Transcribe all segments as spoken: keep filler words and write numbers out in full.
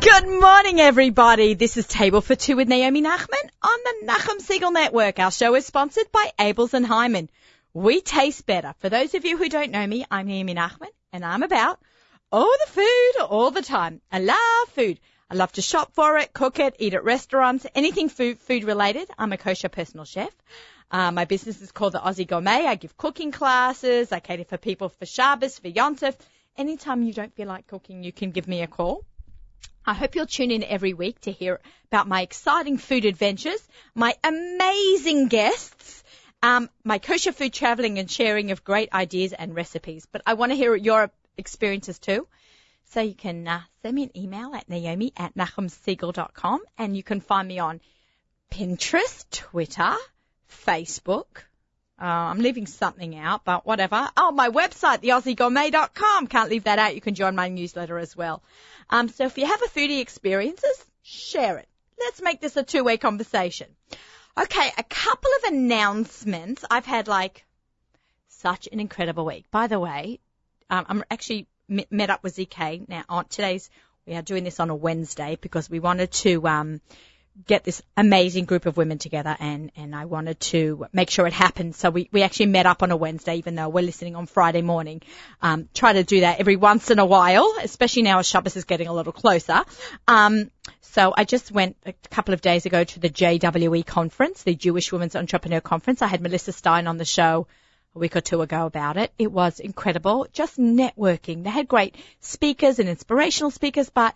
Good morning, everybody. This is Table for Two with Naomi Nachman on the Nachum Segal Network. Our show is sponsored by Abels and Hyman. We taste better. For those of you who don't know me, I'm Naomi Nachman, and I'm about all the food all the time. I love food. I love to shop for it, cook it, eat at restaurants, anything food, food related. I'm a kosher personal chef. Uh, my business is called the Aussie Gourmet. I give cooking classes. I cater for people for Shabbos, for Yom Tov. Anytime you don't feel like cooking, you can give me a call. I hope you'll tune in every week to hear about my exciting food adventures, my amazing guests, um, my kosher food traveling and sharing of great ideas and recipes. But I want to hear your experiences too. So you can uh, send me an email at naomi at nachum segal dot com, and you can find me on Pinterest, Twitter, Facebook. Uh, I'm leaving something out, but whatever. Oh, my website, the aussie gourmet dot com. Can't leave that out. You can join my newsletter as well. Um, so if you have a foodie experiences, share it. Let's make this a two-way conversation. Okay, a couple of announcements. I've had, like, such an incredible week. By the way, um, I'm actually met up with Z K now on today's. We are doing this on a Wednesday because we wanted to um get this amazing group of women together, and, and I wanted to make sure it happened. So we, we actually met up on a Wednesday, even though we're listening on Friday morning. Um, try to do that every once in a while, especially now as Shabbos is getting a little closer. Um, so I just went a couple of days ago to the J W E conference, the Jewish Women's Entrepreneur Conference. I had Melissa Stein on the show a week or two ago about it. It was incredible. Just networking. They had great speakers and inspirational speakers, but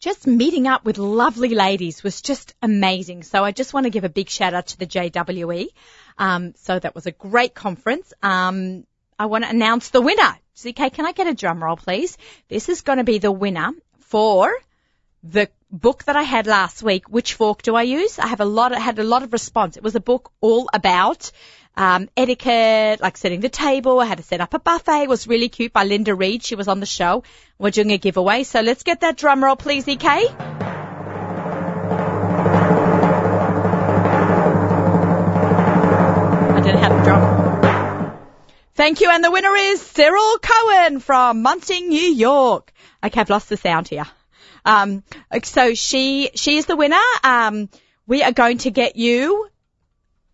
just meeting up with lovely ladies was just amazing. So I just want to give a big shout out to the J W E. Um, so that was a great conference. Um, I want to announce the winner. Z K, can I get a drum roll, please? This is going to be the winner for the book that I had last week, Which Fork Do I Use? I have a lot, I had a lot of response. It was a book all about Um, etiquette, like setting the table, how to set up a buffet. It was really cute by Linda Reed. She was on the show. We're doing a giveaway. So let's get that drum roll, please, E K. I didn't have a drum roll. Thank you. And the winner is Cyril Cohen from Munting, New York. Okay, I've lost the sound here. Um, so she, she is the winner. Um, we are going to get you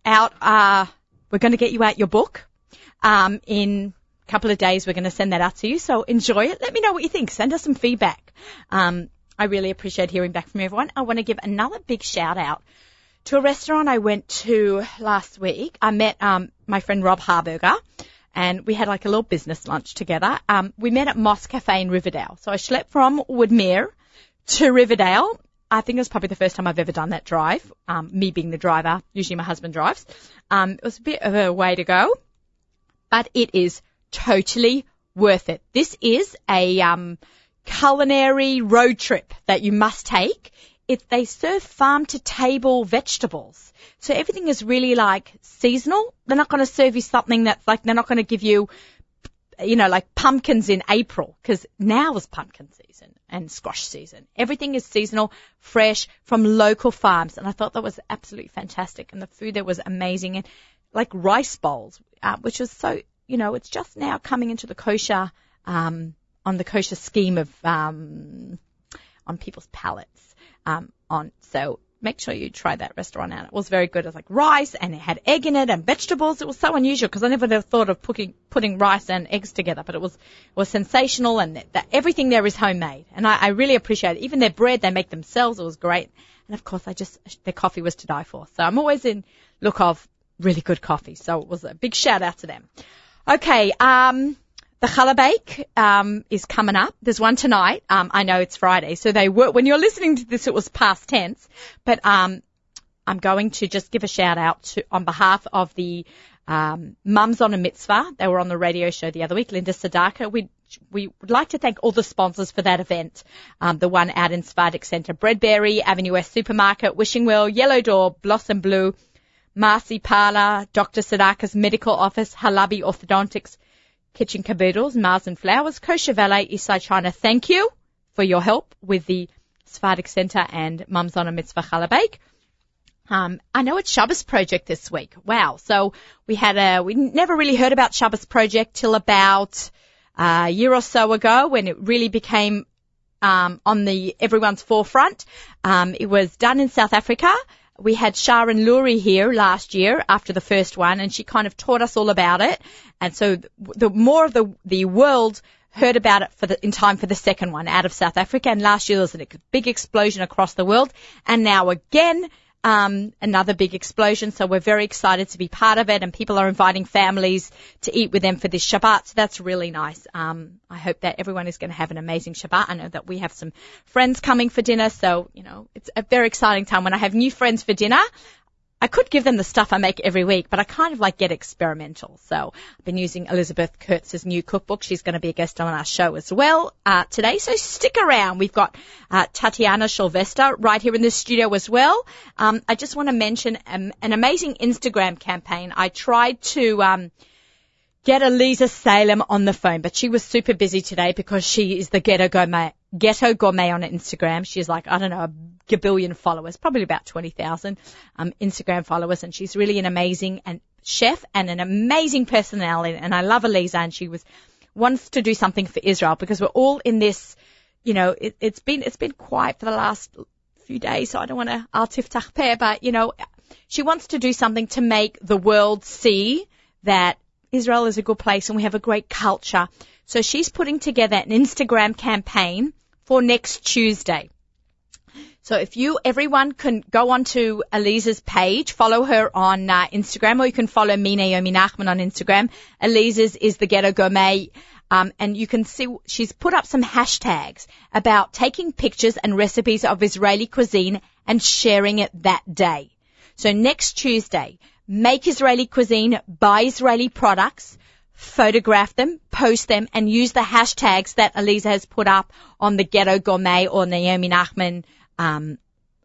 out, uh, We're going to get you out your book. Um, in a couple of days, we're going to send that out to you. So enjoy it. Let me know what you think. Send us some feedback. Um, I really appreciate hearing back from everyone. I want to give another big shout out to a restaurant I went to last week. I met, um, my friend Rob Harberger, and we had like a little business lunch together. Um, we met at Moss Cafe in Riverdale. So I schlepped from Woodmere to Riverdale. I think it was probably the first time I've ever done that drive, um, me being the driver. Usually my husband drives. Um, it was a bit of a way to go, but it is totally worth it. This is a um, culinary road trip that you must take. It, they serve farm-to-table vegetables. So everything is really, like, seasonal. They're not going to serve you something that's, like, they're not going to give you, you know, like pumpkins in April, because now is pumpkin season and squash season. Everything is seasonal, fresh, from local farms. And I thought that was absolutely fantastic. And the food there was amazing. And like rice bowls, uh, which was so, you know, it's just now coming into the kosher, um, on the kosher scheme of, um, on people's palates. Um, on, so make sure you try that restaurant out. It was very good. It was like rice, and it had egg in it and vegetables. It was so unusual because I never had thought of putting, putting rice and eggs together, but it was, it was sensational, and that, that everything there is homemade. And I, I really appreciate it. Even their bread, they make themselves. It was great. And of course, I just, their coffee was to die for. So I'm always in look of really good coffee. So it was a big shout out to them. Okay. Um, The challah bake, um, is coming up. There's one tonight. Um, I know it's Friday. So they were, when you're listening to this, it was past tense, but, um, I'm going to just give a shout out to, on behalf of the, um, Mums on a Mitzvah. They were on the radio show the other week. Linda Sadaka. We, we would like to thank all the sponsors for that event. Um, the one out in Sephardic Centre, Breadberry, Avenue West Supermarket, Wishing Well, Yellow Door, Blossom Blue, Marcy Parla, Doctor Sadaka's Medical Office, Halabi Orthodontics, Kitchen Caboodles, Mars and Flowers, Kosher Valet, Eastside China. Thank you for your help with the Sephardic Centre and Mums on a Mitzvah Challah Bake. Um, I know it's Shabbos Project this week. Wow. So we had a, we never really heard about Shabbos Project till about a year or so ago, when it really became um, on the everyone's forefront. Um, it was done in South Africa. We had Sharon Lurie here last year after the first one, and she kind of taught us all about it. And so the more of the, the world heard about it for the, in time for the second one out of South Africa. And last year there was a big explosion across the world. And now again, um, another big explosion. So we're very excited to be part of it, and people are inviting families to eat with them for this Shabbat. So that's really nice. Um, I hope that everyone is going to have an amazing Shabbat. I know that we have some friends coming for dinner. So, you know, it's a very exciting time when I have new friends for dinner. I could give them the stuff I make every week, but I kind of like get experimental. So I've been using Elizabeth Kurtz's new cookbook. She's going to be a guest on our show as well uh, today. So stick around. We've got uh, Tatiana Sylvester right here in the studio as well. Um, I just want to mention um, an amazing Instagram campaign. I tried to um, get Aliza Salem on the phone, but she was super busy today because she is the Ghetto Gourmet. Ghetto Gourmet on Instagram. She's like, I don't know, a gabillion followers, probably about twenty thousand um, Instagram followers. And she's really an amazing and chef and an amazing personality. And I love Aliza, and she was wants to do something for Israel because we're all in this, you know, it, it's been it's been quiet for the last few days. So I don't want to al tiftach peh, but, you know, she wants to do something to make the world see that Israel is a good place and we have a great culture. So she's putting together an Instagram campaign for next Tuesday. So if you, everyone can go onto Aliza's page, follow her on uh, Instagram, or you can follow me, Naomi Nachman, on Instagram. Aliza's is the Ghetto Gourmet. Um, and you can see she's put up some hashtags about taking pictures and recipes of Israeli cuisine and sharing it that day. So next Tuesday, make Israeli cuisine, buy Israeli products, photograph them, post them, and use the hashtags that Aliza has put up on the Ghetto Gourmet or Naomi Nachman um,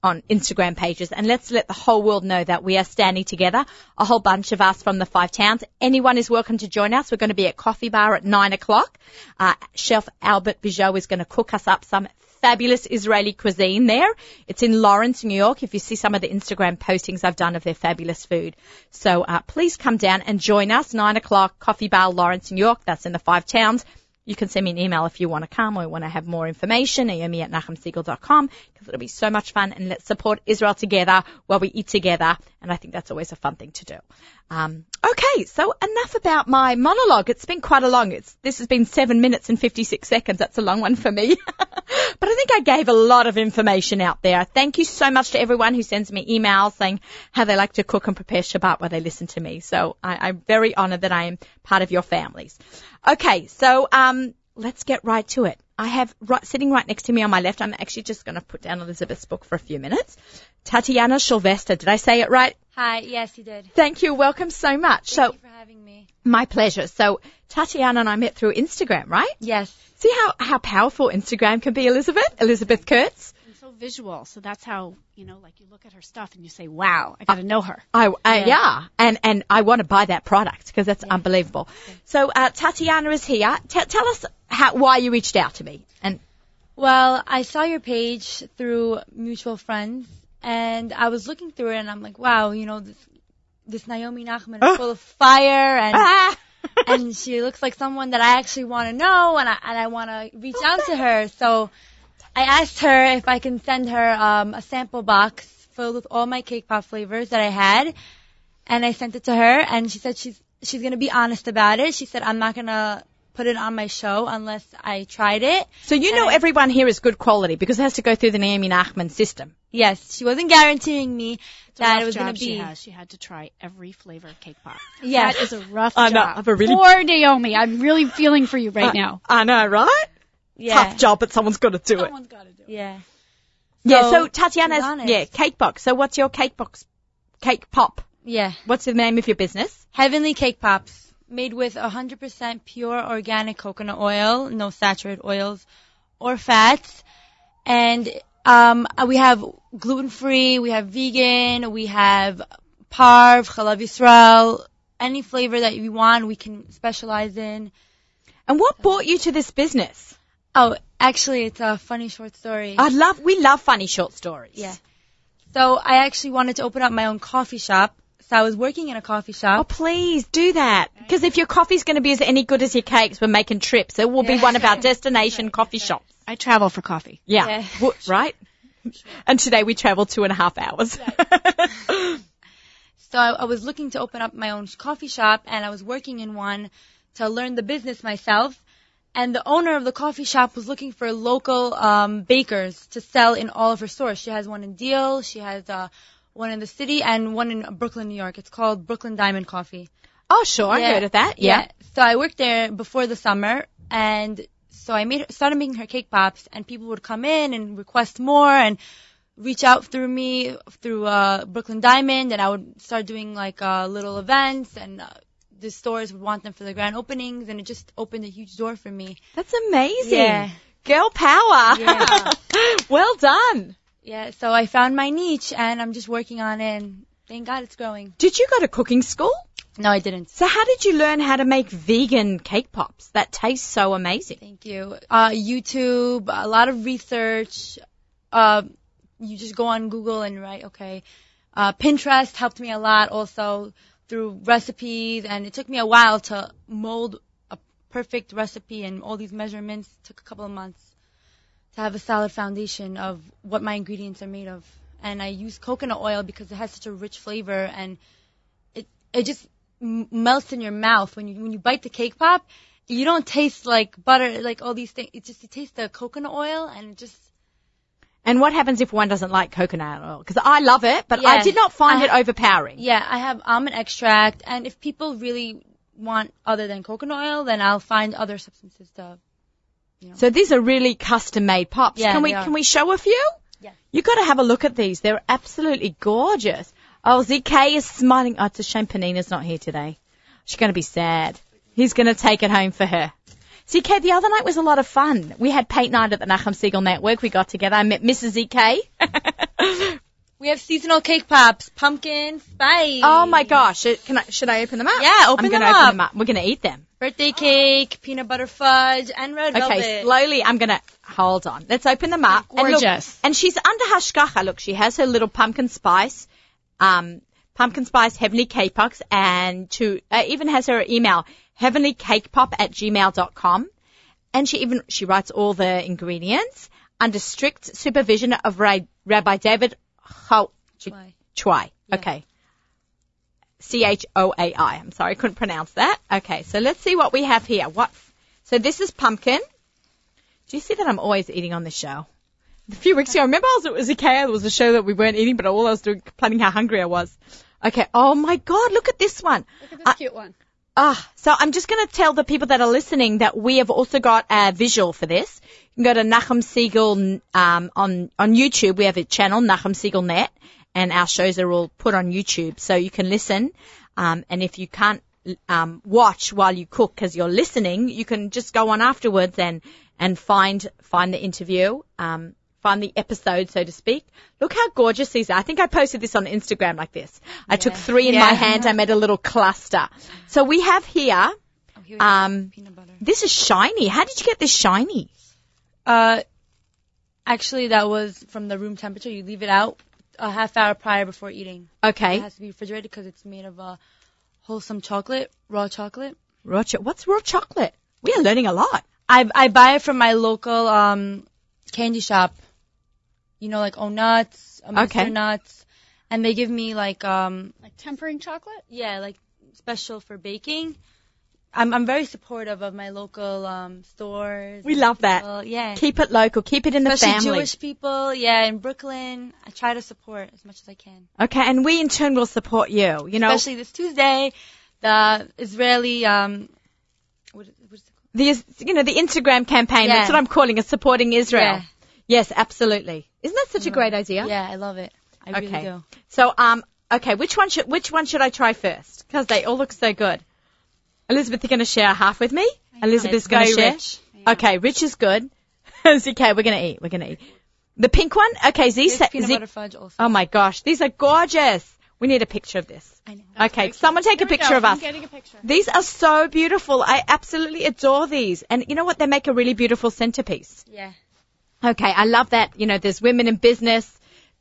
on Instagram pages. And let's let the whole world know that we are standing together, a whole bunch of us from the Five Towns. Anyone is welcome to join us. We're going to be at Coffee Bar at nine o'clock. Uh, Chef Albert Bijot is going to cook us up some fabulous Israeli cuisine there. It's in Lawrence, New York, if you see some of the Instagram postings I've done of their fabulous food. So uh, please come down and join us, nine o'clock, Coffee Bar, Lawrence, New York. That's in the Five Towns. You can send me an email if you want to come or want to have more information, Naomi at nachum segal dot com, because it'll be so much fun, and let's support Israel together while we eat together, and I think that's always a fun thing to do. Um, okay, so enough about my monologue. It's been quite a long, it's, this has been seven minutes and fifty-six seconds. That's a long one for me. But I think I gave a lot of information out there. Thank you so much to everyone who sends me emails saying how they like to cook and prepare Shabbat while they listen to me. So I, I'm very honored that I am part of your families. Okay, so um, let's get right to it. I have right, sitting right next to me on my left, I'm actually just going to put down Elizabeth's book for a few minutes, Tatiana Sylvester. Did I say it right? Hi, yes, you did. Thank you. Welcome so much. Thank so, you for having me. My pleasure. So Tatiana and I met through Instagram, right? Yes. See how, how powerful Instagram can be, Elizabeth? Elizabeth Kurtz? I'm so visual, so that's how, you know, like you look at her stuff and you say, wow, I got to know her. I, I yeah. yeah, and and I want to buy that product because that's yeah. unbelievable. Yeah. So uh, Tatiana is here. T- tell us how, why you reached out to me. And Well, I saw your page through mutual friends, and I was looking through it, and I'm like, wow, you know, this, this Naomi Nachman is full of fire and... Ah! And she looks like someone that I actually want to know, and I and I want to reach out to her. So I asked her if I can send her um, a sample box filled with all my cake pop flavors that I had, and I sent it to her. And she said she's she's gonna be honest about it. She said I'm not gonna put it on my show unless I tried it. So you and know I, everyone here is good quality because it has to go through the Naomi Nachman system. Yes, she wasn't guaranteeing me it's that it was going to be. She, has. she had to try every flavor of cake pop. Yeah, that is a rough I job. Know, really... Poor Naomi, I'm really feeling for you right I, now. I know, right? Yeah. Tough job, but someone's got to do someone's it. Someone's got to do it. Yeah. So, yeah. So Tatiana's yeah cake box. So what's your cake box? Cake pop. Yeah. What's the name of your business? Heavenly Cake Pops. Made with one hundred percent pure organic coconut oil, no saturated oils or fats. And um, we have gluten-free, we have vegan, we have parv, chalav Yisrael, any flavor that you want we can specialize in. And what brought you to this business? Oh, actually, it's a funny short story. I love, we love funny short stories. Yeah. So I actually wanted to open up my own coffee shop. So I was working in a coffee shop. Oh, please do that. Because if your coffee's going to be as any good as your cakes, we're making trips. It will yeah. be one of our destination coffee shops. I travel for coffee. Yeah. yeah. Well, right? And today we traveled two and a half hours. So I was looking to open up my own coffee shop, and I was working in one to learn the business myself. And the owner of the coffee shop was looking for local um, bakers to sell in all of her stores. She has one in Deal, she has uh, one in the city, and one in Brooklyn, New York. It's called Brooklyn Diamond Coffee. Oh, sure. Yeah. I heard of that. Yeah. yeah. So I worked there before the summer, and so I made started making her cake pops, and people would come in and request more and reach out through me, through uh, Brooklyn Diamond, and I would start doing, like, uh, little events, and uh, the stores would want them for the grand openings, and it just opened a huge door for me. That's amazing. Yeah. Girl power. Yeah. Well done. Yeah, so I found my niche, and I'm just working on it, and thank God it's growing. Did you go to cooking school? No, I didn't. So how did you learn how to make vegan cake pops? That tastes so amazing. Thank you. Uh, YouTube, a lot of research. Uh, you just go on Google and write, okay. Uh, Pinterest helped me a lot also through recipes, and it took me a while to mold a perfect recipe and all these measurements. It took a couple of months to have a solid foundation of what my ingredients are made of. And I use coconut oil because it has such a rich flavor, and it it just... melts in your mouth when you when you bite the cake pop. You don't taste like butter, like all these things. It just you taste the coconut oil, and it just. And what happens if one doesn't like coconut oil? Because I love it, but yeah, I did not find I, it overpowering. Yeah, I have almond extract, and if people really want other than coconut oil, then I'll find other substances to. You know. So these are really custom made pops. Yeah, can we can we show a few? Yeah. You got to have a look at these. They're absolutely gorgeous. Oh, Z K is smiling. Oh, it's a shame Panina's not here today. She's going to be sad. He's going to take it home for her. Z K, the other night was a lot of fun. We had paint night at the Nachum Segal Network. We got together. I met Missus Z K. We have seasonal cake pops, pumpkin, spice. Oh, my gosh. Can I, should I open them up? Yeah, open I'm them gonna up. I'm going to open them up. We're going to eat them. Birthday cake, peanut butter fudge, and red okay, velvet. Okay, slowly I'm going to... Hold on. Let's open them up. They're gorgeous. And, look, and she's under hashgacha. Look, she has her little pumpkin spice. Um, pumpkin spice, heavenly cake pops, and to, uh, even has her email, heavenlycakepop at gmail dot com. And she even, she writes all the ingredients under strict supervision of Ra- Rabbi David Ho- Chwai. Chwai. Yeah. Okay. C H O A I. I'm sorry, I couldn't pronounce that. Okay. So let's see what we have here. What, f- so this is pumpkin. Do you see that I'm always eating on this show? A few weeks ago, I remember I was at Ikea. There was a show that we weren't eating, but all I was doing complaining how hungry I was. Okay. Oh, my God. Look at this one. Look at this uh, cute one. Ah, uh, so I'm just going to tell the people that are listening that we have also got a visual for this. You can go to Nachum Segal um, on, on YouTube. We have a channel, Nachum Segal Net, and our shows are all put on YouTube. So you can listen, um, and if you can't um, watch while you cook because you're listening, you can just go on afterwards and, and find find the interview. Um on the episode, so to speak. Look how gorgeous these are. I think I posted this on Instagram like this. I yeah. took three in yeah. my hand. I made a little cluster. So we have here, oh, here we um, peanut butter. This is shiny. How did you get this shiny? Uh, actually, that was from the room temperature. You leave it out a half hour prior before eating. Okay. It has to be refrigerated because it's made of uh, wholesome chocolate, raw chocolate. Raw cho- What's raw chocolate? We are learning a lot. I I buy it from my local um candy shop. You know, like O nuts, okay. nuts, and they give me like um like tempering chocolate. Yeah, like special for baking. I'm I'm very supportive of my local um stores. We love people. That. Yeah, keep it local, keep it in Especially the family. Jewish people, yeah, in Brooklyn, I try to support as much as I can. Okay, and we in turn will support you. You know, especially this Tuesday, the Israeli um what what is it called? The you know the Instagram campaign. Yeah. That's what I'm calling it, supporting Israel. Yeah. Yes, absolutely. Isn't that such a great idea? Yeah, I love it. I okay. really do. So, um, okay, which one should which one should I try first? Because they all look so good. Elizabeth, you're going to share half with me. Elizabeth's going to share. Rich. Yeah. Okay, rich is good. Okay, we're going to eat. We're going to eat the pink one. Okay, Z. Sa- peanut Z- butter fudge also. Oh my gosh, these are gorgeous. We need a picture of this. I know. That's okay, someone take there a picture go. of us. I'm getting a picture. These are so beautiful. I absolutely adore these. And you know what? They make a really beautiful centerpiece. Yeah. Okay, I love that, you know, there's women in business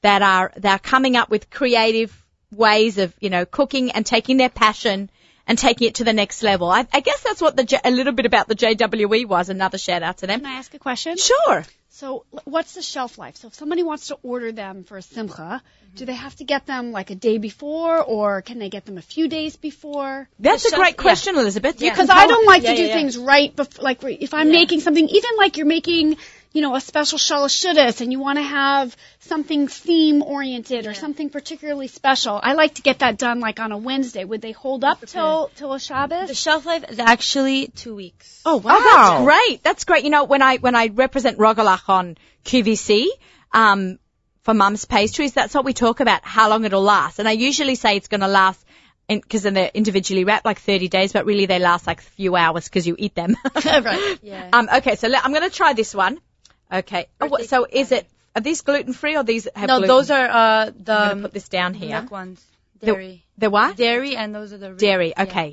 that are, that are coming up with creative ways of, you know, cooking and taking their passion and taking it to the next level. I, I guess that's what the J, a little bit about the J W E was. Another shout out to them. Can I ask a question? Sure. So what's the shelf life? So if somebody wants to order them for a simcha, mm-hmm. do they have to get them like a day before, or can they get them a few days before? That's the a shelf, great question, yeah. Elizabeth. Because yeah. I don't like yeah, to do yeah, yeah. things right before, like if I'm yeah. making something, even like you're making, you know, a special Shalashidas and you want to have something theme-oriented yeah. or something particularly special. I like to get that done like on a Wednesday. Would they hold up till, till a Shabbos? The shelf life is actually two weeks. Oh, wow. Oh, that's great. That's great. You know, when I, when I represent Rogalach on Q V C, um, for Mum's Pastries, that's what we talk about, how long it'll last. And I usually say it's going to last, because in, then they're individually wrapped, like thirty days, but really they last like a few hours because you eat them. Right. Yeah. Um, okay, so let, I'm going to try this one. Okay. Oh, so is it, are these gluten-free or these have no, gluten? No, those are uh, the... I'm going to put this down here. Milk ones. Dairy. The, the what? Dairy, and those are the... Real, dairy, okay.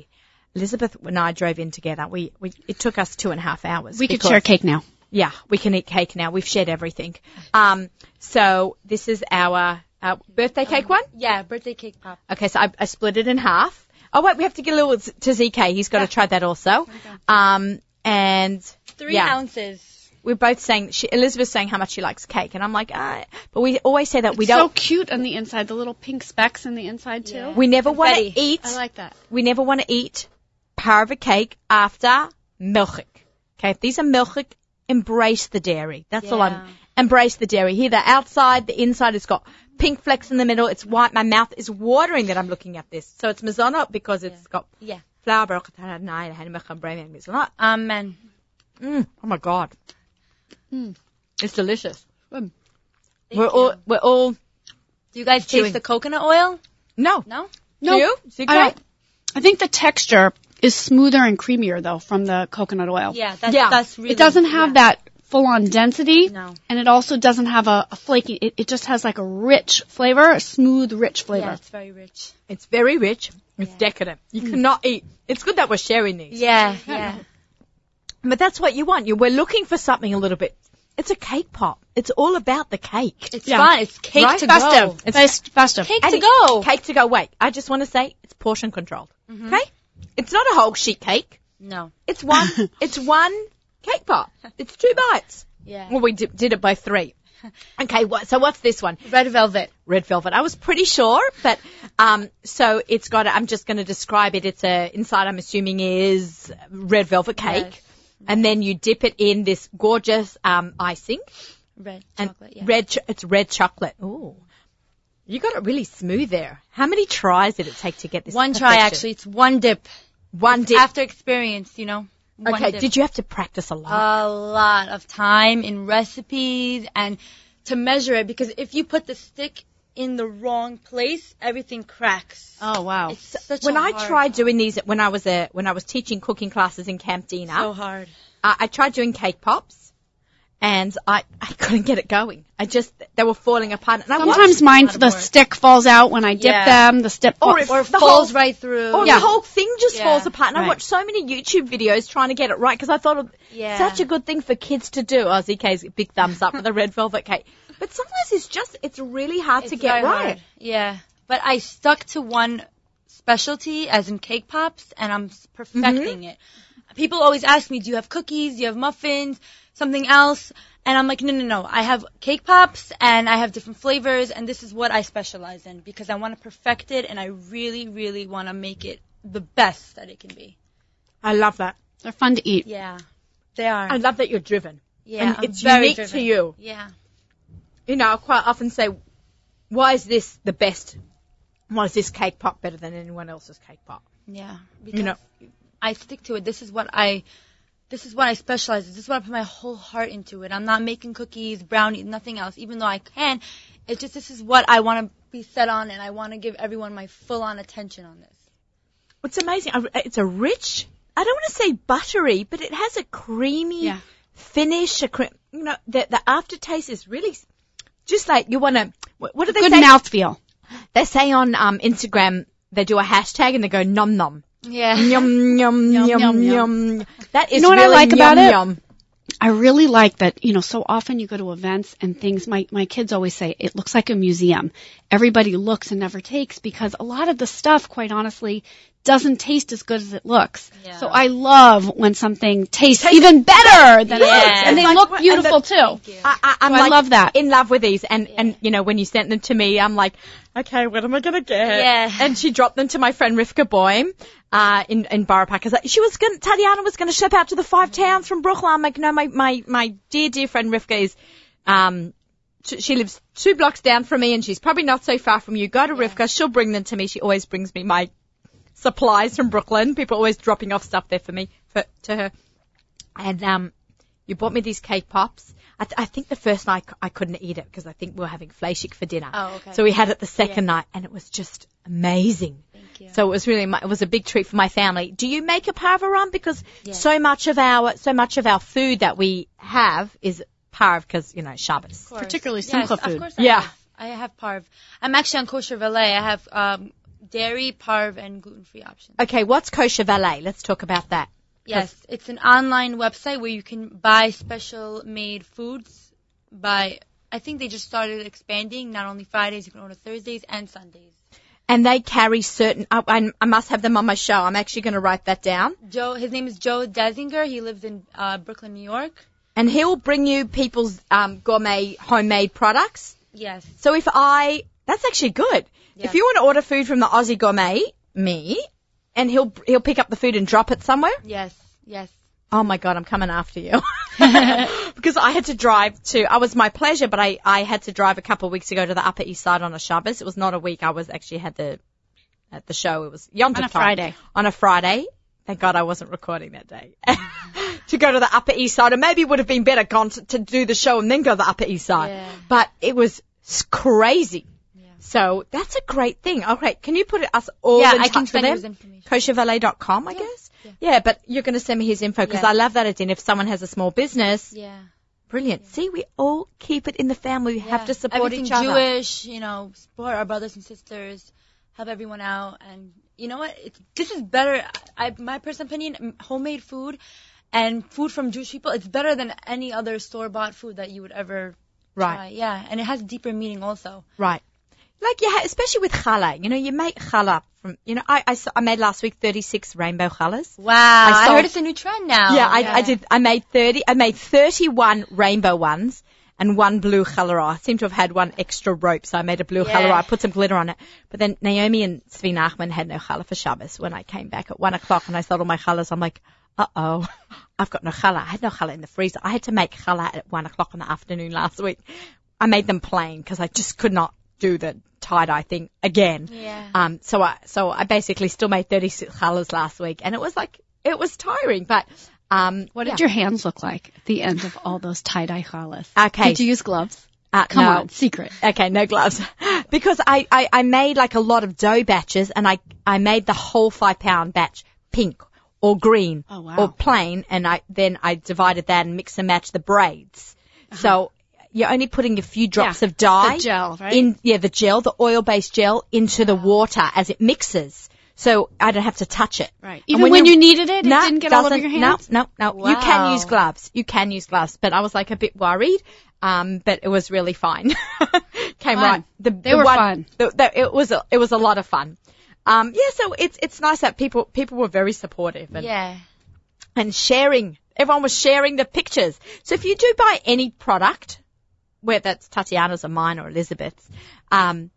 Yeah. Elizabeth and I drove in together. We, we It took us two and a half hours. We could share cake now. Yeah, we can eat cake now. We've shared everything. Um, so this is our uh, birthday cake um, one? Yeah, birthday cake pop. Okay, so I, I split it in half. Oh, wait, we have to get a little to Z K. He's got yeah. to try that also. Um, and Three yeah. ounces. We're both saying, she, Elizabeth's saying how much she likes cake, and I'm like, ah. But we always say that it's we don't. It's so cute on the inside, the little pink specks on the inside too. Yeah. We never want to eat. I like that. We never want to eat parva cake after milchik. Okay, if these are milchik, embrace the dairy. That's yeah. all I'm, embrace the dairy. Here, the outside, the inside, it's got pink flecks in the middle. It's white. My mouth is watering that I'm looking at this. So it's mizana because it's yeah. got yeah. flour. Amen. Mm, oh my God. Mm. It's delicious. Mm. We're you. all, we're all. Do you guys chewing. taste the coconut oil? No. No? No. Do you? Is I, I think the texture is smoother and creamier though from the coconut oil. Yeah, that's, yeah. that's really. It doesn't have yeah. that full-on density. No. And it also doesn't have a, a flaky, it, it just has like a rich flavor, a smooth, rich flavor. Yeah, it's very rich. It's very rich. It's yeah. decadent. You mm. cannot eat. It's good that we're sharing these. Yeah, yeah. But that's what you want. You We're looking for something a little bit. It's a cake pop. It's all about the cake. It's yeah. fun. It's cake right? to festive. go. It's festive. festive. Cake and to go. Cake to go. Wait, I just want to say it's portion controlled. Mm-hmm. Okay? It's not a whole sheet cake. No. It's one It's one cake pop. It's two bites. Yeah. Well, we d- did it by three. Okay, what, so what's this one? Red velvet. Red velvet. I was pretty sure, but um, so it's got, a, I'm just going to describe it. It's a, inside I'm assuming is red velvet cake. Yes. And then you dip it in this gorgeous um, icing. Red chocolate, yeah. Red, it's red chocolate. Ooh. You got it really smooth there. How many tries did it take to get this One perfection? Try, actually. It's one dip. One it's dip. After experience, you know. One okay, dip. Did you have to practice a lot? A lot of time in recipes and to measure it, because if you put the stick in the wrong place, everything cracks. Oh wow! It's such when a hard I tried time. doing these when I was a when I was teaching cooking classes in Camp Dina, so hard. Uh, I tried doing cake pops, and I I couldn't get it going. I just they were falling apart. And Sometimes I mine the stick falls out when I dip yeah. them. The stick or, falls, or the falls whole, right through. Or yeah. the whole thing just yeah. falls apart. And right. I watched so many YouTube videos trying to get it right because I thought yeah. such a good thing for kids to do. Oh, Z K's big thumbs up for the red velvet cake. But sometimes it's just, it's really hard it's to get right. Hard. Yeah. But I stuck to one specialty, as in cake pops, and I'm perfecting mm-hmm. it. People always ask me, do you have cookies? Do you have muffins? Something else? And I'm like, no, no, no. I have cake pops, and I have different flavors, and this is what I specialize in because I want to perfect it, and I really, really want to make it the best that it can be. I love that. They're fun to eat. Yeah. They are. I love that you're driven. Yeah. And it's unique driven. to you. Yeah. You know, I quite often say, why is this the best? Why is this cake pop better than anyone else's cake pop? Yeah. Because you know, I stick to it. This is what I, this is what I specialize in. This is what I put my whole heart into it. I'm not making cookies, brownies, nothing else, even though I can. It's just, this is what I want to be set on, and I want to give everyone my full-on attention on this. It's amazing. It's a rich, I don't want to say buttery, but it has a creamy yeah. finish. A cre- you know, the, the aftertaste is really... Just like you want to, what do they good say? Good mouthfeel. They say on um, Instagram, they do a hashtag and they go nom nom. Yeah. Yum, yum, yum, yum, yum. That is really yum, yum. You know what really I like yum, about yum. it? I really like that, you know, so often you go to events and things, my, my kids always say, it looks like a museum. Everybody looks and never takes because a lot of the stuff, quite honestly, doesn't taste as good as it looks. Yeah. So I love when something tastes Taste. even better than yeah. it looks. And they like, look beautiful the, too. I, I, I'm so like I love that. In love with these. And, yeah. and, you know, when you sent them to me, I'm like, okay, what am I going to get? Yeah. And she dropped them to my friend Rivka Boym uh, in, in Boropac. Like, she was going Tatiana was going to ship out to the Five Towns from Brooklyn. I'm like, no, my, my, my dear, dear friend Rivka is, um, she lives two blocks down from me and she's probably not so far from you. Go to yeah. Rivka. She'll bring them to me. She always brings me my supplies from Brooklyn. People are always dropping off stuff there for me, for, to her. And, um, you bought me these cake pops. I, th- I think the first night I couldn't eat it because I think we were having fleishik for dinner. Oh, okay. So we had it the second yeah. night and it was just amazing. Thank you. So it was really, my, it was a big treat for my family. Do you make a parva rum? Because yes. so much of our, so much of our food that we have is parv because, you know, Shabbos. Particularly simcha yes, food. Of course I yeah. Have. I have parv. I'm actually on kosher valet. I have, um, dairy, parv, and gluten-free options. Okay, what's Kosher Valet? Let's talk about that. Yes, it's an online website where you can buy special-made foods. By I think they just started expanding, not only Fridays, you can order Thursdays and Sundays. And they carry certain uh, – I, I must have them on my show. I'm actually going to write that down. Joe, his name is Joe Desinger. He lives in uh, Brooklyn, New York. And he'll bring you people's um, gourmet homemade products? Yes. So if I – that's actually good. Yeah. If you want to order food from the Aussie Gourmet, me, and he'll he'll pick up the food and drop it somewhere? Yes, yes. Oh, my God, I'm coming after you. Because I had to drive to – I was my pleasure, but I, I had to drive a couple of weeks ago to the Upper East Side on a Shabbos. It was not a week. I was actually had the at the show. It was Yom Tov on a Friday. On a Friday. Thank God I wasn't recording that day. To go to the Upper East Side, or maybe it would have been better gone to, to do the show and then go to the Upper East Side. Yeah. But it was crazy. So that's a great thing. All right. Can you put us all yeah, in I touch with them? kosher valet dot com, I yeah, guess? Yeah. yeah, but you're going to send me his info because yeah. I love that idea. If someone has a small business. Yeah. Brilliant. Yeah. See, we all keep it in the family. We yeah. have to support Everything each other. Jewish, you know, support our brothers and sisters, help everyone out. And you know what? It's, this is better. I, my personal opinion, homemade food and food from Jewish people, it's better than any other store-bought food that you would ever right. try. Yeah, and it has deeper meaning also. Right. Like, yeah, especially with challah. You know, you make challah from, you know, I, I, I made last week thirty-six rainbow challahs. Wow. I, sold, I heard it's a new trend now. Yeah, I, yeah. I did, I made thirty, I made thirty-one rainbow ones and one blue challah. I seem to have had one extra rope, so I made a blue yeah. challah. I put some glitter on it. But then Naomi and Svi Nachman had no challah for Shabbos when I came back at one o'clock and I sold all my challahs. I'm like, uh-oh, I've got no challah. I had no challah in the freezer. I had to make challah at one o'clock in the afternoon last week. I made them plain because I just could not do the tie-dye thing again. Yeah. Um, so I, so I basically still made thirty-six challahs last week and it was like, it was tiring, but, um. What yeah. did your hands look like at the end of all those tie-dye challahs? Okay. Did you use gloves? Uh, Come no. on, secret. Okay, no gloves. Because I, I, I made like a lot of dough batches and I, I made the whole five pound batch pink or green oh, wow. or plain and I, then I divided that and mix and match the braids. Uh-huh. So, you're only putting a few drops yeah, of dye, the gel, right? in, yeah, the gel, the oil-based gel, into the water as it mixes. So I don't have to touch it. Right. Even when, when you needed it, no, it didn't get all over your hands? No, no, no. Wow. You can use gloves. You can use gloves. But I was like a bit worried, um, but it was really fine. Came fun. right. The, they the were one, fun. The, the, it, was a, it was a lot of fun. Um, yeah, so it's it's nice that people people were very supportive. And, yeah. And sharing. Everyone was sharing the pictures. So if you do buy any product, whether that's Tatiana's or mine or Elizabeth's, um,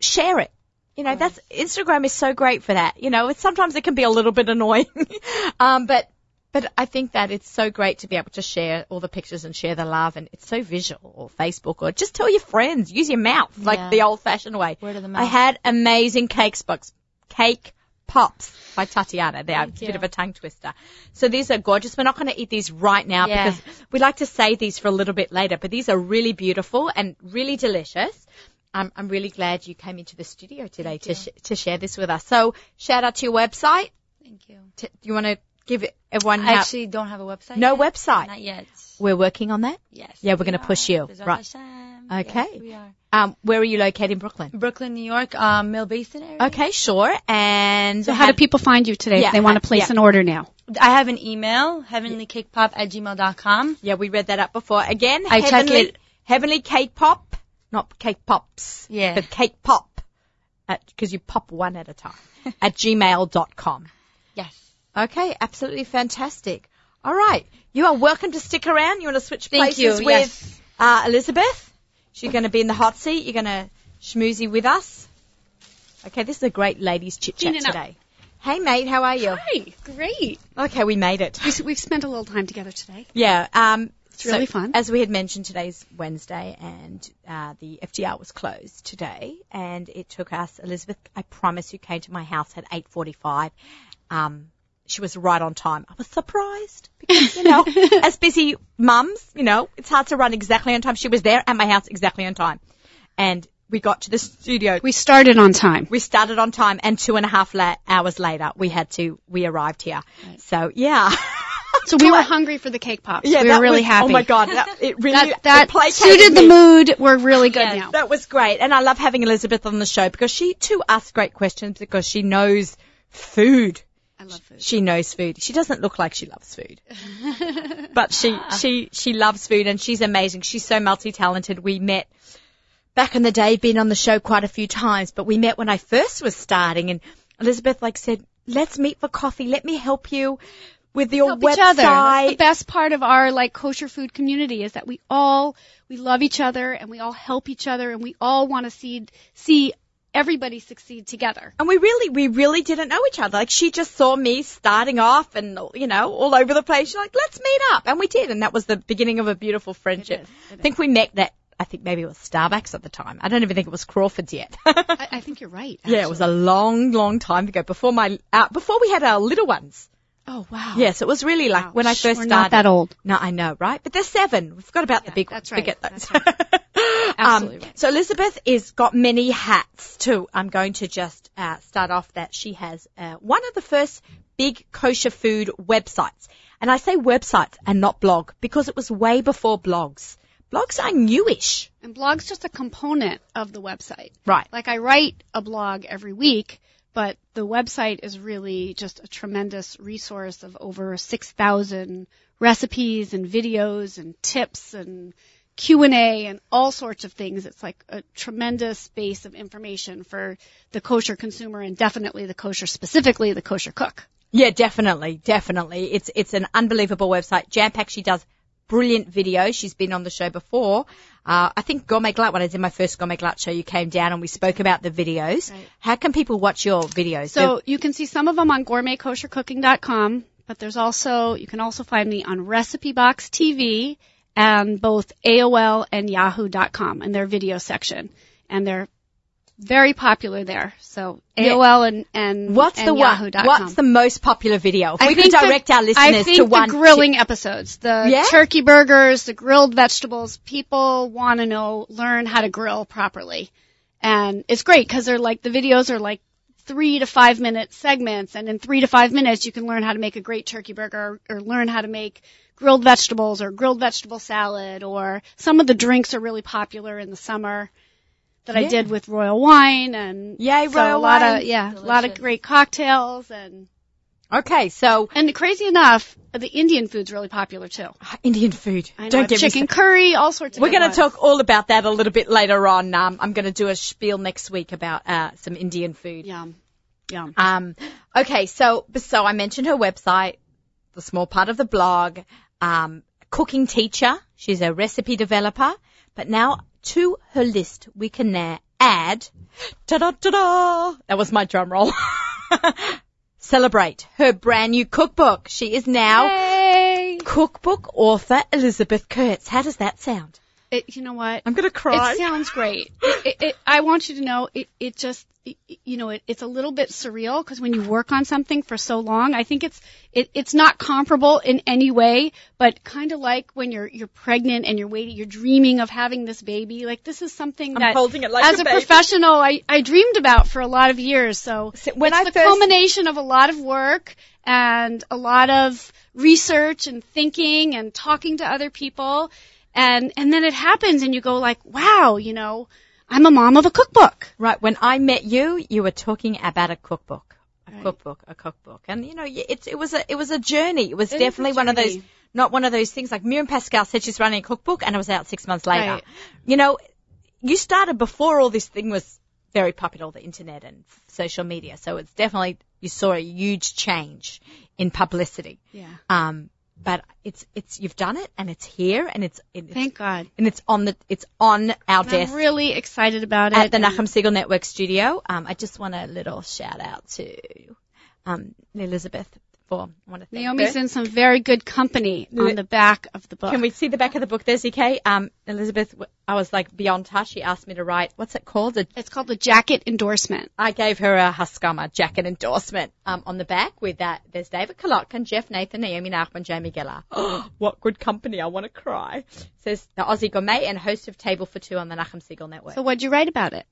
share it. You know, that's, Instagram is so great for that. You know, it's, sometimes it can be a little bit annoying. um, but, but I think that it's so great to be able to share all the pictures and share the love. And it's so visual, or Facebook, or just tell your friends, use your mouth, like yeah. the old fashioned way. Word of the mouth. I had amazing cakes box, cake pops by Tatiana. They're a bit of a tongue twister. So these are gorgeous. We're not going to eat these right now yeah. because we like to save these for a little bit later, but these are really beautiful and really delicious. Um, I'm really glad you came into the studio today to, sh- to share this with us. So shout out to your website. Thank you. Do you want to give everyone? I actually ha- don't have a website. No yet. website. Not yet. We're working on that? Yes. Yeah, we're we going to push you. Right. Hashem. Okay. Yes, we are. Um, where are you located in Brooklyn? Brooklyn, New York, um, Mill Basin area. Okay, sure. And so how have, do people find you today yeah, if they want to place yeah. an order now? I have an email, heavenly cake pop at gmail dot com. Yeah, we read that up before. Again, I heavenly, check it. Heavenly Cake Pop, not Cake Pops, yeah. but Cake Pop at because you pop one at a time, at gmail dot com. Yes. Okay, absolutely fantastic. All right. You are welcome to stick around. You want to switch Thank places you, with yes. uh, Elizabeth? She's going to be in the hot seat. You're going to schmoozy with us. Okay, this is a great ladies' chit-chat Cleaning today. Up. Hey, mate, how are you? Hi, great. Okay, we made it. We, we've spent a little time together today. Yeah. Um, it's so, really fun. As we had mentioned, today's Wednesday, and uh, the F D R was closed today, and it took us, Elizabeth, I promise, who came to my house at eight forty-five. Um, she was right on time. I was surprised because, you know, as busy mums, you know, it's hard to run exactly on time. She was there at my house exactly on time, and we got to the studio. We started on time. We started on time, and two and a half la- hours later, we had to. We arrived here. Right. So yeah. So we were hungry for the cake pops. Yeah, we were really was, happy. Oh my God, that, it really that, that it suited the me. mood. We're really good yeah, now. That was great, and I love having Elizabeth on the show because she too asks great questions because she knows food. I love food. She knows food. She doesn't look like she loves food, but she she she loves food, and she's amazing. She's so multi-talented. We met. Back in the day, been on the show quite a few times, but we met when I first was starting, and Elizabeth like said, "Let's meet for coffee. Let me help you with your help website." Each other. That's the best part of our like kosher food community is that we all we love each other and we all help each other and we all want to see see everybody succeed together. And we really we really didn't know each other. Like she just saw me starting off and you know all over the place. She's like, "Let's meet up," and we did, and that was the beginning of a beautiful friendship. It is, it is. I think we met that. I think maybe it was Starbucks at the time. I don't even think it was Crawford's yet. I, I think you're right. Actually. Yeah, it was a long, long time ago before my uh, before we had our little ones. Oh wow! Yes, it was really like wow. when I first We're started. Not that old. No, I know, right? But they're seven. We forgot about yeah, the big. That's right. That's right. Absolutely. Um, right. So Elizabeth is got many hats too. I'm going to just uh, start off that she has uh, one of the first big kosher food websites, and I say websites and not blog because it was way before blogs. Blogs are newish. And blog's just a component of the website. Right. Like I write a blog every week, but the website is really just a tremendous resource of over six thousand recipes and videos and tips and Q and A and all sorts of things. It's like a tremendous base of information for the kosher consumer and definitely the kosher, specifically the kosher cook. Yeah, definitely, definitely. It's it's an unbelievable website. Jam-packed, she does brilliant video. She's been on the show before. Uh, I think Gourmet Glatt, when I did my first Gourmet Glatt show, you came down and we spoke about the videos. Right. How can people watch your videos? So They're- you can see some of them on gourmet kosher cooking dot com, but there's also, you can also find me on Recipe Box T V and both A O L and yahoo dot com in their video section. And they're very popular there. So A O L and, and, what's and the yahoo dot com. What's the most popular video? If we can direct the, our listeners I think to the one. The grilling t- episodes, the yeah? turkey burgers, the grilled vegetables. People want to know, learn how to grill properly. And it's great because they're like, the videos are like three to five minute segments. And in three to five minutes, you can learn how to make a great turkey burger or, or learn how to make grilled vegetables or grilled vegetable salad or some of the drinks are really popular in the summer. That yeah. I did with royal wine and Yay, so royal a lot wine. of yeah, Delicious. a lot of great cocktails and okay, so and crazy enough, the Indian food's really popular too. Indian food, I know, don't get chicken me curry, all sorts of. We're going to talk all about that a little bit later on. Um, I'm going to do a spiel next week about uh, some Indian food. Yum, yum. Um, okay, so so I mentioned her website, the small part of the blog, um, cooking teacher. She's a recipe developer, but now. To her list, we can now add, ta-da-ta-da, that was my drum roll, celebrate her brand new cookbook. She is now Yay. cookbook author Elizabeth Kurtz. How does that sound? It, you know what? I'm going to cry. It sounds great. it, it, it, I want you to know it, it just, it, you know, it, it's a little bit surreal because when you work on something for so long, I think it's it, it's not comparable in any way, but kind of like when you're you're pregnant and you're waiting, you're dreaming of having this baby. Like this is something I'm that holding it like as a, a professional I, I dreamed about for a lot of years. So, so when it's I the first... culmination of a lot of work and a lot of research and thinking and talking to other people. And and then it happens and you go like, wow, you know, I'm a mom of a cookbook. Right. When I met you, you were talking about a cookbook, a right. cookbook, a cookbook. And, you know, it, it was a it was a journey. It was it definitely one of those, not one of those things like Miriam Pascal said she's running a cookbook and it was out six months later. Right. You know, you started before all this thing was very popular, the internet and social media. So it's definitely, you saw a huge change in publicity. Yeah. Um, but it's it's you've done it, and it's here, and it's, it's thank God, and it's on the it's on our and desk. I'm really excited about it at the Nachum Segal Network studio. Um, I just want a little shout out to um Elizabeth. For I want to thank Naomi's her. In some very good company on the back of the book. Can we see the back of the book there, Z K? Um, Elizabeth, I was like beyond touch. She asked me to write, what's it called? A, it's called the jacket endorsement. I gave her a Haskama jacket endorsement um, on the back with that. There's David Kolotkin, Jeff Nathan, Naomi Nachman, Jamie Geller. Oh, what good company. I want to cry. It says the Aussie Gourmet and host of Table for Two on the Nachum Segal Network. So what'd you write about it?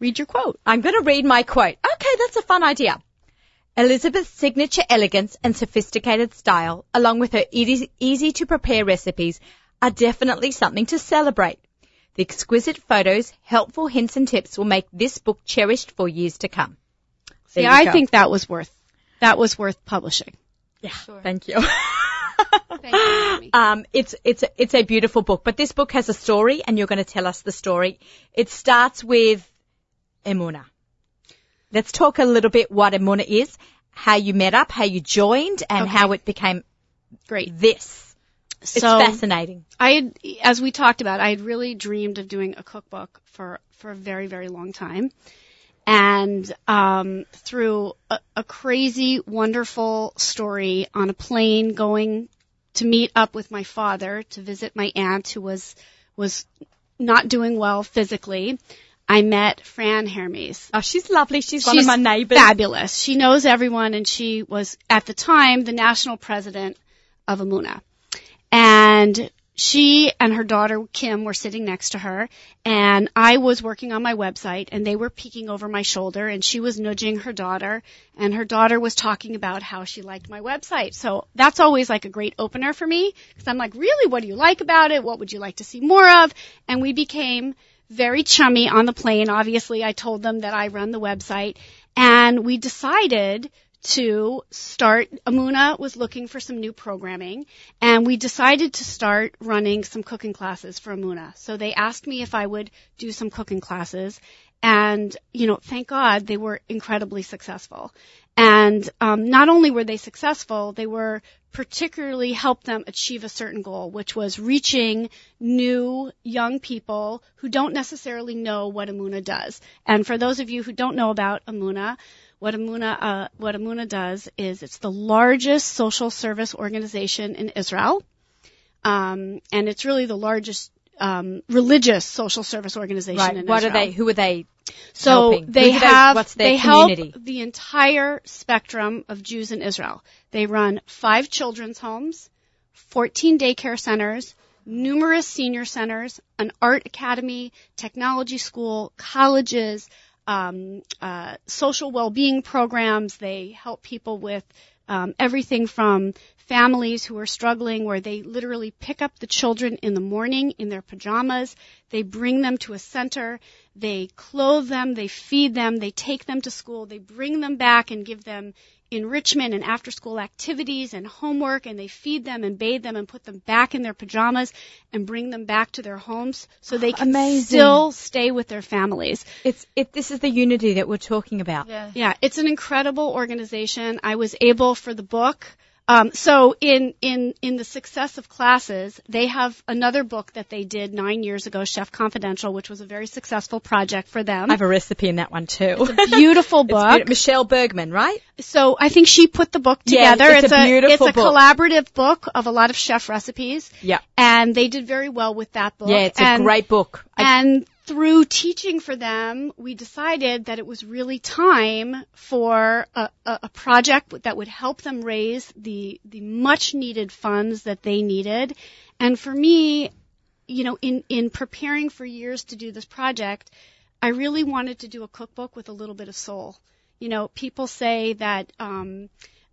Read your quote. I'm going to read my quote. Okay, that's a fun idea. Elizabeth's signature elegance and sophisticated style, along with her easy, easy-to-prepare recipes, are definitely something to celebrate. The exquisite photos, helpful hints and tips will make this book cherished for years to come. There See, I go. think that was worth that was worth publishing. Yeah, sure. Thank you. Thank you, um, it's it's it's a beautiful book, but this book has a story, and you're going to tell us the story. It starts with Emunah. Let's talk a little bit what Emunah is, how you met up, how you joined, and okay. how it became great. This. So it's fascinating. I had, as we talked about, I had really dreamed of doing a cookbook for, for a very, very long time. And um, through a, a crazy, wonderful story on a plane going to meet up with my father to visit my aunt who was was not doing well physically, I met Fran Hermes. Oh, she's lovely. She's, she's one of my neighbors. Fabulous. She knows everyone, and she was, at the time, the national president of Emunah. And she and her daughter, Kim, were sitting next to her, and I was working on my website, and they were peeking over my shoulder, and she was nudging her daughter, and her daughter was talking about how she liked my website. So that's always like a great opener for me, because I'm like, really, what do you like about it? What would you like to see more of? And we became very chummy on the plane. Obviously, I told them that I run the website, and we decided to start. Emunah was looking for some new programming, and we decided to start running some cooking classes for Emunah. So they asked me if I would do some cooking classes, and, you know, thank God they were incredibly successful. And um, not only were they successful, they were particularly helped them achieve a certain goal, which was reaching new young people who don't necessarily know what Emunah does. And for those of you who don't know about Emunah, what Emunah, uh, what Emunah does is it's the largest social service organization in Israel, um, and it's really the largest um, religious social service organization right. in what Israel. What are they? Who are they? So helping. they Who have, they, what's their they community? Help the entire spectrum of Jews in Israel. They run five children's homes, fourteen daycare centers, numerous senior centers, an art academy, technology school, colleges, um, uh, social well-being programs. They help people with um, everything from families who are struggling, where they literally pick up the children in the morning in their pajamas. They bring them to a center. They clothe them. They feed them. They take them to school. They bring them back and give them enrichment and after-school activities and homework. And they feed them and bathe them and put them back in their pajamas and bring them back to their homes so they can Amazing. still stay with their families. It's it, This is the unity that we're talking about. Yeah. yeah, it's an incredible organization. I was able for the book. Um, so in, in, in the success of classes, they have another book that they did nine years ago, Chef Confidential, which was a very successful project for them. I have a recipe in that one too. It's a beautiful book. It's beautiful. Michelle Bergman, right? So I think she put the book together. Yeah, it's, it's a, a beautiful it's a book. Collaborative book of a lot of chef recipes. Yeah. And they did very well with that book. Yeah, it's and, a great book. I, and through teaching for them, we decided that it was really time for a, a, a project that would help them raise the the much-needed funds that they needed. And for me, you know, in, in preparing for years to do this project, I really wanted to do a cookbook with a little bit of soul. You know, people say that, um,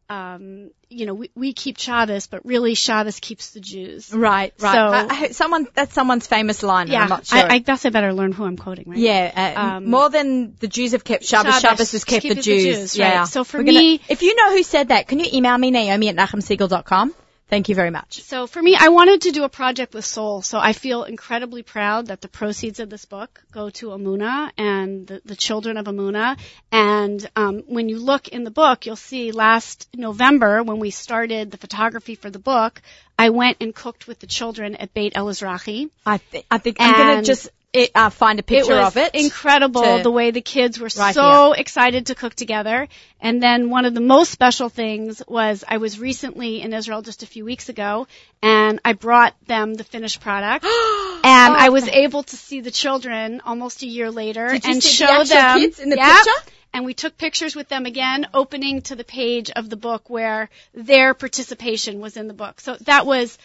um, you know, we, we keep Shabbos, but really Shabbos keeps the Jews. Right, right. So, I, I, someone, that's someone's famous line. Yeah, I'm not sure. I, I guess I better learn who I'm quoting, right? Yeah, uh, um, more than the Jews have kept Shabbos, Shabbos, Shabbos has kept the Jews. The Jews right? Yeah. So for We're me, gonna, if you know who said that, can you email me, Naomi at nachum segal dot com? Thank you very much. So for me, I wanted to do a project with soul. So I feel incredibly proud that the proceeds of this book go to Emunah and the, the children of Emunah. And um, when you look in the book, you'll see last November when we started the photography for the book, I went and cooked with the children at Beit El Ezrahi. I, th- I think I'm going to just... It, uh, find a picture it was of it. Incredible the way the kids were right so here. excited to cook together. And then one of the most special things was I was recently in Israel just a few weeks ago, and I brought them the finished product. and oh, I was able to see the children almost a year later Did you and see show the them kids in the yep, picture? And we took pictures with them again, opening to the page of the book where their participation was in the book. So that was.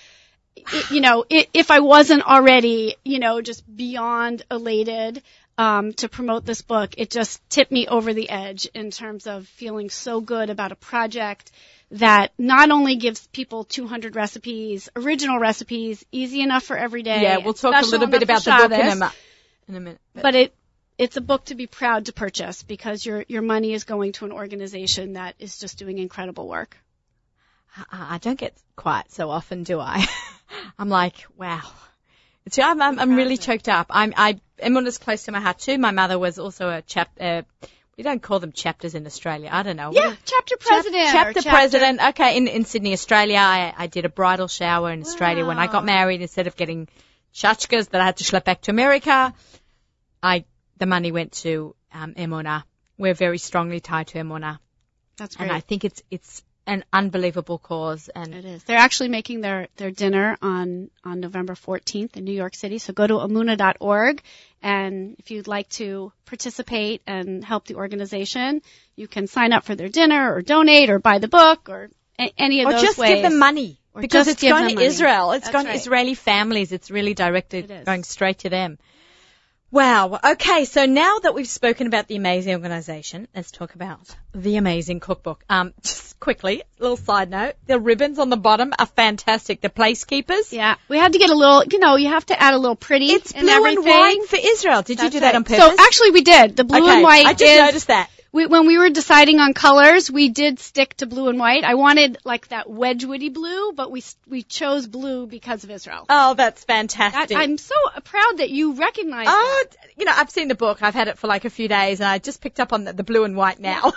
It, you know, it, if I wasn't already, you know, just beyond elated um, to promote this book, it just tipped me over the edge in terms of feeling so good about a project that not only gives people two hundred recipes, original recipes, easy enough for every day. Yeah, we'll talk a little bit about the book in a, in a minute. But, but it it's a book to be proud to purchase because your your money is going to an organization that is just doing incredible work. I don't get quiet so often, do I? I'm like, wow. It's, I'm, I'm, I'm really choked up. I'm, I, Emunah's close to my heart too. My mother was also a chap, uh, we don't call them chapters in Australia. I don't know. Yeah, what? chapter president. Chap, chapter, chapter president. Okay, in, in Sydney, Australia, I, I did a bridal shower in wow. Australia when I got married. Instead of getting tchotchkes that I had to schlep back to America, I, the money went to, um, Emunah. We're very strongly tied to Emunah. That's great. And I think it's, it's, an unbelievable cause. And it is. They're actually making their, their dinner on, on November fourteenth in New York City. So go to emunah dot org. And if you'd like to participate and help the organization, you can sign up for their dinner or donate or buy the book or a- any of or those ways. Or just give them money. Or because it's going to Israel. It's That's going right. to Israeli families. It's really directed, it going straight to them. Wow. Okay. So now that we've spoken about the amazing organization, let's talk about the amazing cookbook. Um, just quickly, little side note. The ribbons on the bottom are fantastic. The placekeepers. Yeah. We had to get a little, you know, you have to add a little pretty. It's blue and white for Israel. Did That's you do that right. on purpose? So actually we did. The blue okay. and white. I just is, noticed that. We, when we were deciding on colors, we did stick to blue and white. I wanted like that Wedgwoody blue, but we we chose blue because of Israel. Oh, that's fantastic. That, I'm so proud that you recognize Oh, that. You know, I've seen the book. I've had it for like a few days, and I just picked up on the, the blue and white now.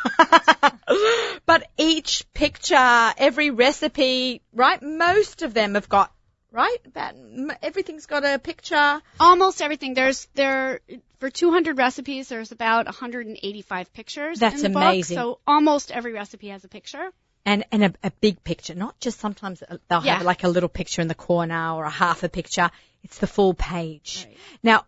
But each picture, every recipe, right, most of them have got, right, about, everything's got a picture. Almost everything. There's there. For two hundred recipes, there's about one hundred eighty-five pictures That's in the amazing. book. So almost every recipe has a picture. And and a, a big picture, not just sometimes they'll yeah. have like a little picture in the corner or a half a picture. It's the full page. Right. Now,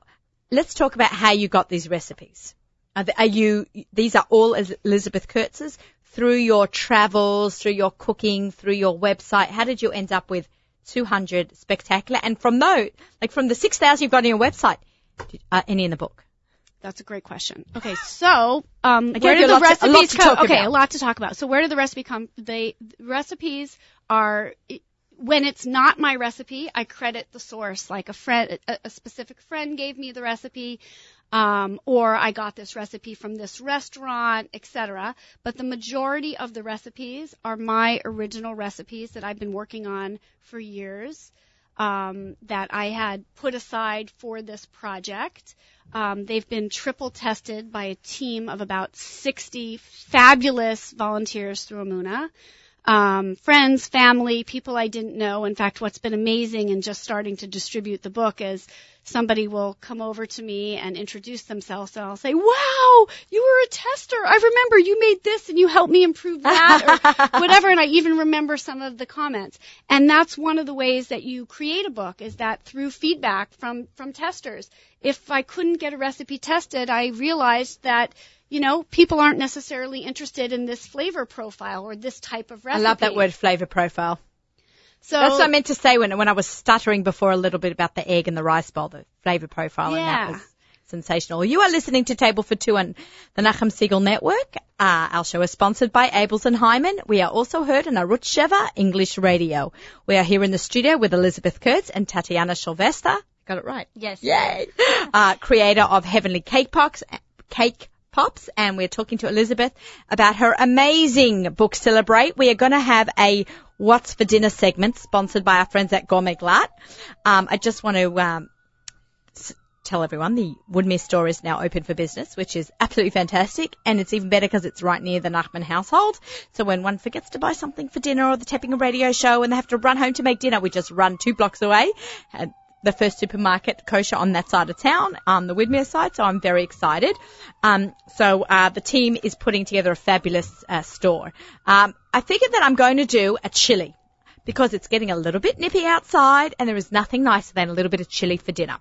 let's talk about how you got these recipes. Are, they, are you these are all Elizabeth Kurtz's through your travels, through your cooking, through your website. How did you end up with two hundred spectacular? And from those, like from the six thousand you've got on your website, Uh, any in the book? That's a great question. Okay, so um, where did the recipes come? Okay, about. a lot to talk about. So where did the recipe come? They, the recipes are when it's not my recipe, I credit the source, like a friend, a, a specific friend gave me the recipe, um, or I got this recipe from this restaurant, et cetera. But the majority of the recipes are my original recipes that I've been working on for years. Um, that I had put aside for this project. Um, they've been triple tested by a team of about sixty fabulous volunteers through Emunah. Um, friends, family, people I didn't know. In fact, what's been amazing in just starting to distribute the book is somebody will come over to me and introduce themselves, and I'll say, wow, you were a tester. I remember you made this and you helped me improve that or whatever, and I even remember some of the comments. And that's one of the ways that you create a book is that through feedback from, from testers. If I couldn't get a recipe tested, I realized that, you know, people aren't necessarily interested in this flavor profile or this type of recipe. I love that word, flavor profile. So that's what I meant to say when when I was stuttering before a little bit about the egg and the rice bowl, the flavor profile, yeah. and that was sensational. You are listening to Table for Two on the Nachum Segal Network. Uh, our show is sponsored by Abels and Hyman. We are also heard on Arutz Sheva English Radio. We are here in the studio with Elizabeth Kurtz and Tatiana Sylvester. Got it right? Yes. Yay! uh, creator of Heavenly Cake Pops, Cake Pops, and we're talking to Elizabeth about her amazing book, Celebrate. We are going to have a What's for Dinner segment sponsored by our friends at Gourmet Glatt. Um, I just want to um, s- tell everyone the Woodmere store is now open for business, which is absolutely fantastic, and it's even better because it's right near the Nachman household. So when one forgets to buy something for dinner or the Tapping a Radio show and they have to run home to make dinner, we just run two blocks away and the first supermarket kosher on that side of town, on the Woodmere side, so I'm very excited. Um, so uh, the team is putting together a fabulous uh, store. Um, I figured that I'm going to do a chili because it's getting a little bit nippy outside and there is nothing nicer than a little bit of chili for dinner.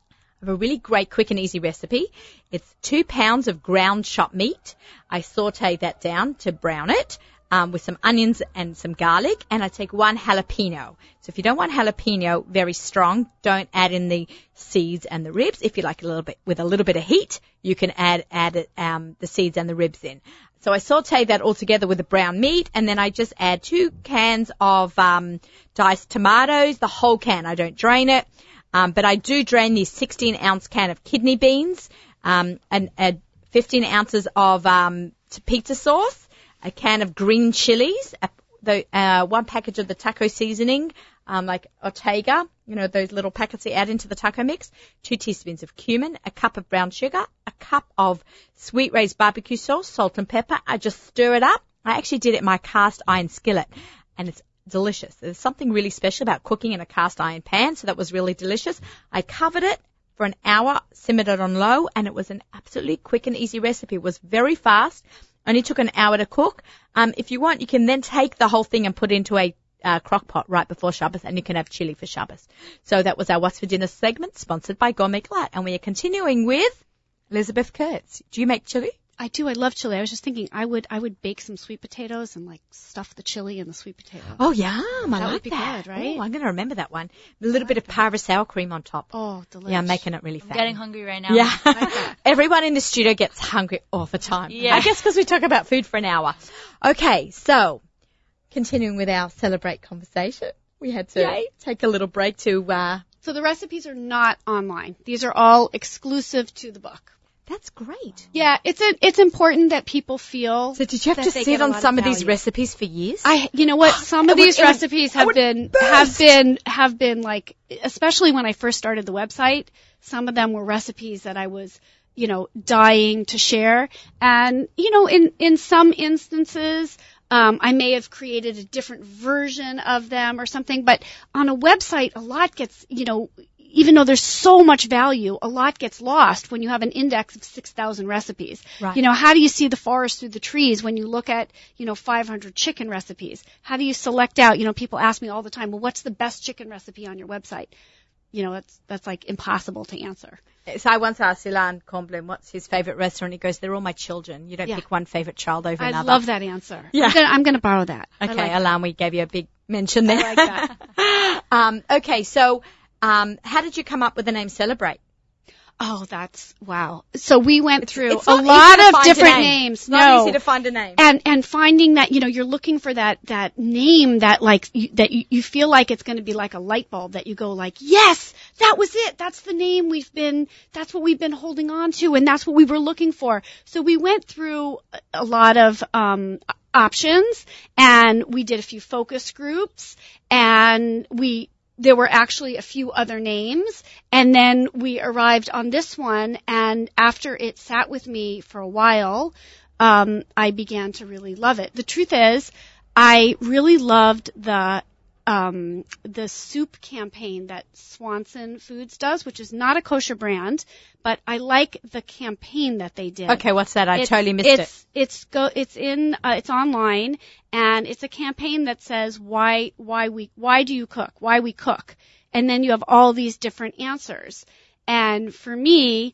I have a really great quick and easy recipe. It's two pounds of ground chopped meat. I saute that down to brown it. Um, with some onions and some garlic, and I take one jalapeno. So if you don't want jalapeno very strong, don't add in the seeds and the ribs. If you like a little bit with a little bit of heat, you can add add um, the seeds and the ribs in. So I saute that all together with the brown meat, and then I just add two cans of um, diced tomatoes, the whole can. I don't drain it, um, but I do drain the sixteen ounce can of kidney beans, um, and add fifteen ounces of um, pizza sauce, a can of green chilies, a, the, uh, one package of the taco seasoning, um, like Ortega, you know, those little packets they add into the taco mix, two teaspoons of cumin, a cup of brown sugar, a cup of sweet raised barbecue sauce, salt and pepper. I just stir it up. I actually did it in my cast iron skillet, and it's delicious. There's something really special about cooking in a cast iron pan, so that was really delicious. I covered it for an hour, simmered it on low, and it was an absolutely quick and easy recipe. It was very fast. Only took an hour to cook. Um, if you want, you can then take the whole thing and put it into a uh, crock pot right before Shabbos, and you can have chili for Shabbos. So that was our What's for Dinner segment, sponsored by Gourmet Glatt. And we are continuing with Elizabeth Kurtz. Do you make chili? I do. I love chili. I was just thinking I would I would bake some sweet potatoes and, like, stuff the chili in the sweet potato. Oh, yeah, I that like would be that. Good, right? Oh, I'm going to remember that one. A little like bit of Parva sour cream on top. Oh, delicious. Yeah, I'm making it really fat. I'm getting hungry right now. Yeah. Like everyone in the studio gets hungry all the time. Yeah. I guess because we talk about food for an hour. Okay, so continuing with our Celebrate conversation, we had to Yay. take a little break to... Uh, so the recipes are not online. These are all exclusive to the book. That's great. Yeah, it's a, it's important that people feel. So did you have to sit on some of these recipes for years? I, you know what, some of these recipes have been, have been, have been like, especially when I first started the website, some of them were recipes that I was, you know, dying to share. And, you know, in, in some instances, um, I may have created a different version of them or something, but on a website, a lot gets, you know, even though there's so much value, a lot gets lost when you have an index of six thousand recipes. Right. You know, how do you see the forest through the trees when you look at, you know, five hundred chicken recipes? How do you select out, you know, people ask me all the time, well, what's the best chicken recipe on your website? You know, that's, that's like impossible to answer. So I once asked Ilan Comblin what's his favorite restaurant. He goes, they're all my children. You don't yeah. pick one favorite child over I another. I love that answer. Yeah. I'm going to borrow that. Okay, like Ilan, we gave you a big mention there. I like that. um, okay, so... Um, how did you come up with the name Celebrate? Oh, that's, wow. So we went through a lot of different names. It's not easy to find a name. And, and finding that, you know, you're looking for that, that name that like, you, that you, you feel like it's going to be like a light bulb that you go like, yes, that was it. That's the name we've been, that's what we've been holding on to and that's what we were looking for. So we went through a lot of, um, options and we did a few focus groups and we, there were actually a few other names, and then we arrived on this one, and after it sat with me for a while, um, I began to really love it. The truth is, I really loved the um, the soup campaign that Swanson Foods does, which is not a kosher brand, but I like the campaign that they did. Okay, what's that? I it's, totally missed it's, it. It's go. It's in. Uh, it's online, and it's a campaign that says why why we why do you cook? Why we cook? And then you have all these different answers. And for me,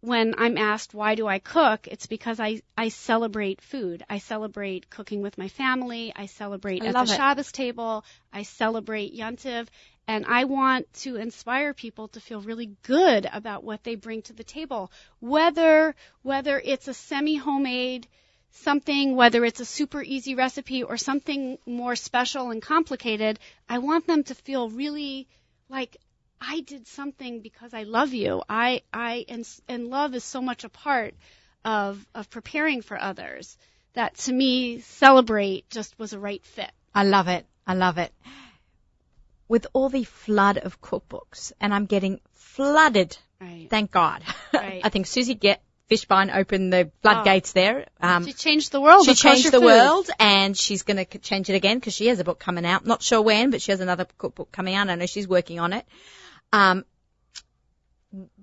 when I'm asked why do I cook, it's because I, I celebrate food. I celebrate cooking with my family. I celebrate I at the it. Shabbos table. I celebrate Yontiv. And I want to inspire people to feel really good about what they bring to the table, whether whether it's a semi-homemade something, whether it's a super easy recipe or something more special and complicated. I want them to feel really like I did something because I love you. I, I, and, and love is so much a part of of preparing for others that, to me, Celebrate just was a right fit. I love it. I love it. With all the flood of cookbooks, and I'm getting flooded, right. Thank God. Right. I think Susie get Fishbine opened the floodgates oh. there. Um, she changed the world. She changed the food. world, and she's going to change it again because she has a book coming out. Not sure when, but she has another cookbook coming out. I know she's working on it. Um,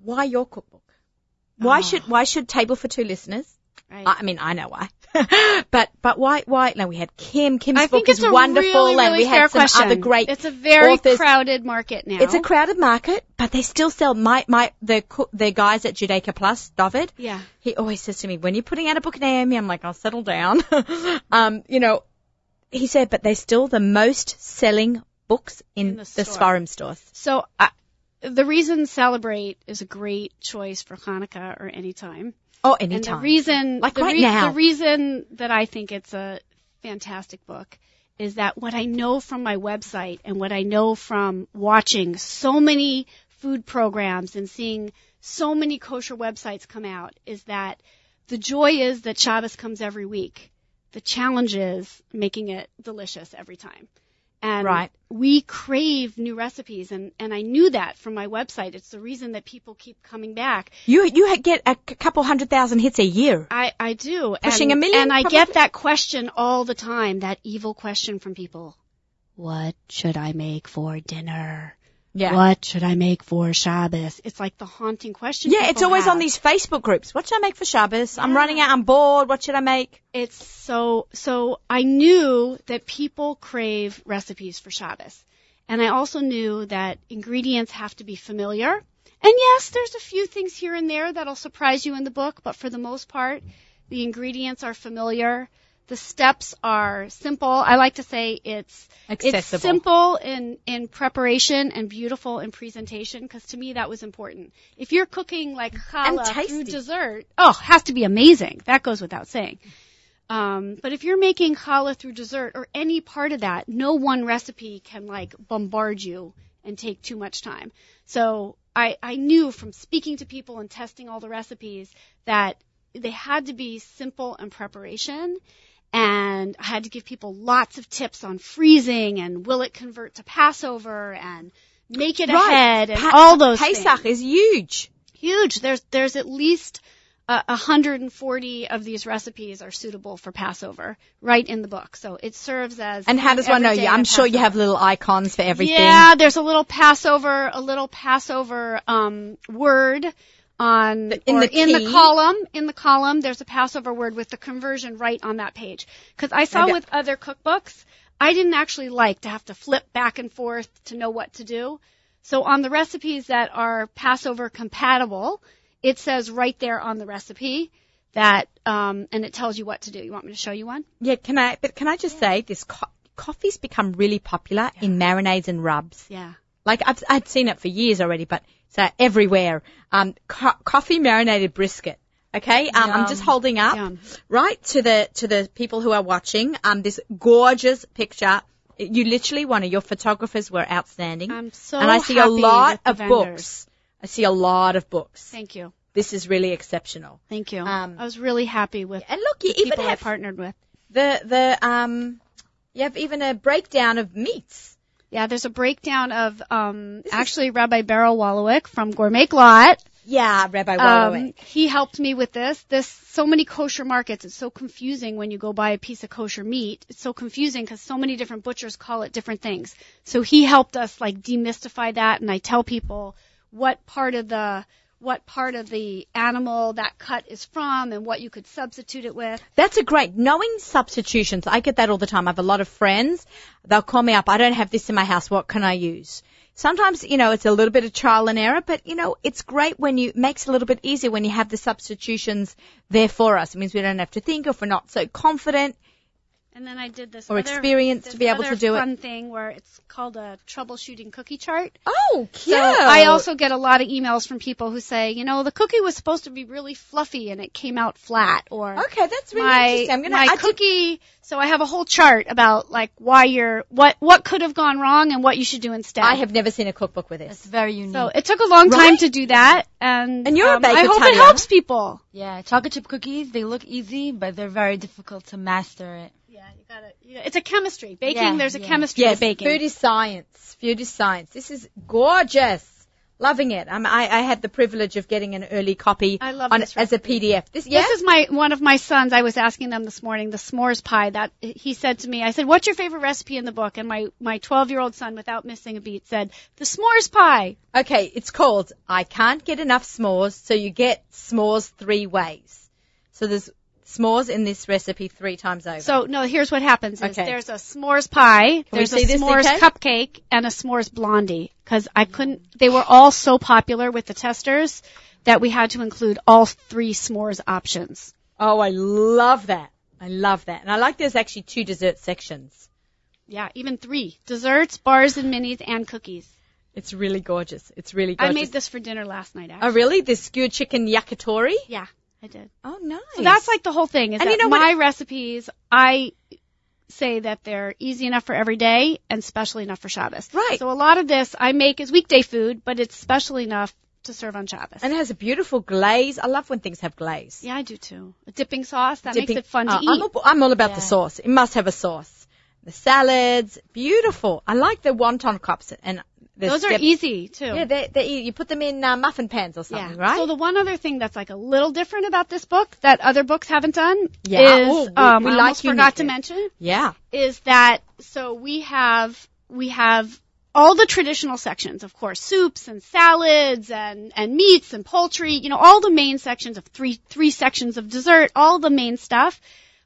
why your cookbook? Why oh. should why should Table for Two listeners? Right. I, I mean, I know why. but but why why? No, we had Kim. Kim's I book is wonderful, really, and really we had some question. other great. It's a very authors. crowded market now. It's a crowded market, but they still sell. My my the the guys at Judaica Plus, David. Yeah. He always says to me, "When you're putting out a book, Naomi," I'm like, "I'll settle down." um, you know, he said, but they're still the most selling books in, in the, the Sfarim stores. So uh, the reason Celebrate is a great choice for Hanukkah or any time. Oh, anytime. And the reason, like the, right re- now. the reason that I think it's a fantastic book is that what I know from my website and what I know from watching so many food programs and seeing so many kosher websites come out is that the joy is that Shabbos comes every week. The challenge is making it delicious every time. And right. we crave new recipes, and, and I knew that from my website. It's the reason that people keep coming back. You you get a couple hundred thousand hits a year. I, I do. Pushing and, a million. And I probably. get that question all the time, that evil question from people. What should I make for dinner? Yeah. What should I make for Shabbos? It's like the haunting question. Yeah, it's always have. on these Facebook groups. What should I make for Shabbos? Yeah. I'm running out. I'm bored. What should I make? It's so, so I knew that people crave recipes for Shabbos. And I also knew that ingredients have to be familiar. And yes, there's a few things here and there that'll surprise you in the book, but for the most part, the ingredients are familiar. The steps are simple. I like to say it's accessible. It's simple in, in preparation and beautiful in presentation, because to me that was important. If you're cooking like challah through dessert, oh, it has to be amazing. That goes without saying. Um, but if you're making challah through dessert or any part of that, no one recipe can like bombard you and take too much time. So I, I knew from speaking to people and testing all the recipes that they had to be simple in preparation. And I had to give people lots of tips on freezing and will it convert to Passover and make it right. ahead and pa- all those Pesach things. Pesach is huge. Huge. There's there's at least uh, one hundred forty of these recipes are suitable for Passover right in the book. So it serves as... And how does one know? Yeah, I'm sure Passover. You have little icons for everything. Yeah, there's a little Passover, a little Passover um, word. On in the, in the column, in the column, there's a Passover word with the conversion right on that page. Because I saw okay. with other cookbooks, I didn't actually like to have to flip back and forth to know what to do. So on the recipes that are Passover compatible, it says right there on the recipe that, um, and it tells you what to do. You want me to show you one? Yeah. Can I? But can I just yeah. say this? Co- coffee's become really popular yeah. in marinades and rubs. Yeah. Like I've I'd seen it for years already, but. So everywhere, um, co- coffee marinated brisket. Okay, um, Yum. I'm just holding up Yum. right to the to the people who are watching. Um, this gorgeous picture. You literally, one of your photographers were outstanding. I'm so and I see happy a lot of vendors. books. I see a lot of books. Thank you. This is really exceptional. Thank you. Um, I was really happy with. And look, you the even people have I partnered with the the um. You have even a breakdown of meats. Yeah, there's a breakdown of um actually Rabbi Beryl Wallowik from Gourmet Glatt. Yeah, Rabbi Wallowik. Um, he helped me with this. This so many kosher markets. It's so confusing when you go buy a piece of kosher meat. It's so confusing because so many different butchers call it different things. So he helped us like demystify that, and I tell people what part of the what part of the animal that cut is from and what you could substitute it with. That's a great, knowing substitutions. I get that all the time. I have a lot of friends. They'll call me up. I don't have this in my house. What can I use? Sometimes, you know, it's a little bit of trial and error, but, you know, it's great when you, makes it a little bit easier when you have the substitutions there for us. It means we don't have to think if we're not so confident. And then I did this or other, experience this to be able to do it. Fun thing where it's called a troubleshooting cookie chart. Oh, cute! So I also get a lot of emails from people who say, you know, the cookie was supposed to be really fluffy and it came out flat. Or okay, that's really my, interesting. I'm gonna my I cookie. Did... So I have a whole chart about like why you're what what could have gone wrong and what you should do instead. I have never seen a cookbook with this. It's very unique. So it took a long right? time to do that, and, and you're um, a baker, I hope Tanya. It helps people. Yeah, chocolate chip cookies, they look easy, but they're very difficult to master it. Yeah, you gotta, you gotta, it's a chemistry. Baking, yeah, there's a yeah. chemistry yes, to baking. Food is science. Food is science. This is gorgeous. Loving it. I'm, I, I had the privilege of getting an early copy I love on, this as a P D F. This, yeah? this is my one of my sons. I was asking them this morning, the s'mores pie. That he said to me, I said, what's your favorite recipe in the book? And my, my twelve-year-old son, without missing a beat, said, the s'mores pie. Okay, it's called I Can't Get Enough S'mores, so you get s'mores three ways. So there's s'mores in this recipe three times over. So, no, here's what happens is okay. there's a s'mores pie, Can there's a s'mores cupcake, and a s'mores blondie. Because I couldn't, they were all so popular with the testers that we had to include all three s'mores options. Oh, I love that. I love that. And I like there's actually two dessert sections. Yeah, even three. Desserts, bars and minis, and cookies. It's really gorgeous. It's really gorgeous. I made this for dinner last night, actually. Oh, really? This skewered chicken yakitori? Yeah. I did. Oh, nice. So that's like the whole thing is and that you know my what? recipes, I say that they're easy enough for every day and special enough for Shabbos. Right. So a lot of this I make as weekday food, but it's special enough to serve on Shabbos. And it has a beautiful glaze. I love when things have glaze. Yeah, I do too. A dipping sauce, that dipping, makes it fun uh, to eat. I'm all, I'm all about yeah. the sauce. It must have a sauce. The salads, beautiful. I like the wonton cups and Those step. are easy, too. Yeah, they, they, you put them in uh, muffin pans or something, yeah. right? So the one other thing that's, like, a little different about this book that other books haven't done yeah. is, oh, we, um, we I like almost forgot to mention, yeah. is that, so we have, we have all the traditional sections, of course, soups and salads and, and meats and poultry, you know, all the main sections of three, three sections of dessert, all the main stuff.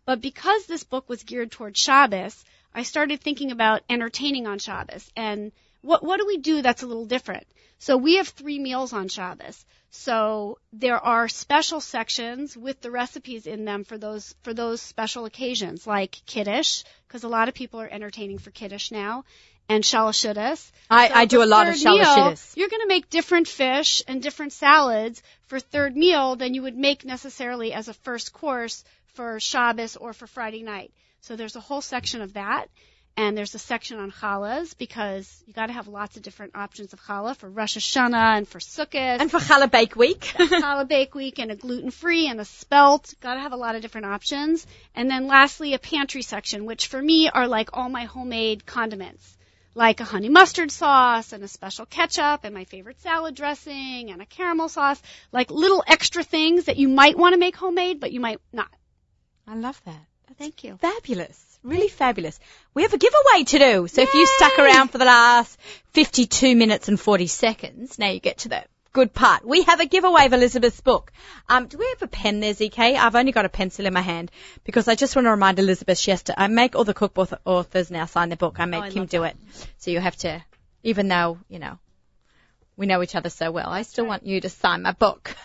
But because this book was geared towards Shabbos, I started thinking about entertaining on Shabbos and What what do we do that's a little different? So we have three meals on Shabbos. So there are special sections with the recipes in them for those for those special occasions, like Kiddush, because a lot of people are entertaining for Kiddush now, and Shalashidas. I, so I do a lot of Shalashidas. You're going to make different fish and different salads for third meal than you would make necessarily as a first course for Shabbos or for Friday night. So there's a whole section of that. And there's a section on challahs because you got to have lots of different options of challah for Rosh Hashanah and for Sukkot. And for Challah Bake Week. Challah Bake Week and a gluten-free and a spelt. Got to have a lot of different options. And then lastly, a pantry section, which for me are like all my homemade condiments, like a honey mustard sauce and a special ketchup and my favorite salad dressing and a caramel sauce, like little extra things that you might want to make homemade, but you might not. I love that. That's Thank you. Fabulous. Really fabulous. We have a giveaway to do. So Yay! If you stuck around for the last fifty-two minutes and forty seconds, now you get to the good part. We have a giveaway of Elizabeth's book. Um, do we have a pen there, Z K? I've only got a pencil in my hand because I just want to remind Elizabeth she has to, I make all the cookbook authors now sign the book. I make oh, I Kim do that. it. So you have to, even though, you know, we know each other so well, I still right. want you to sign my book.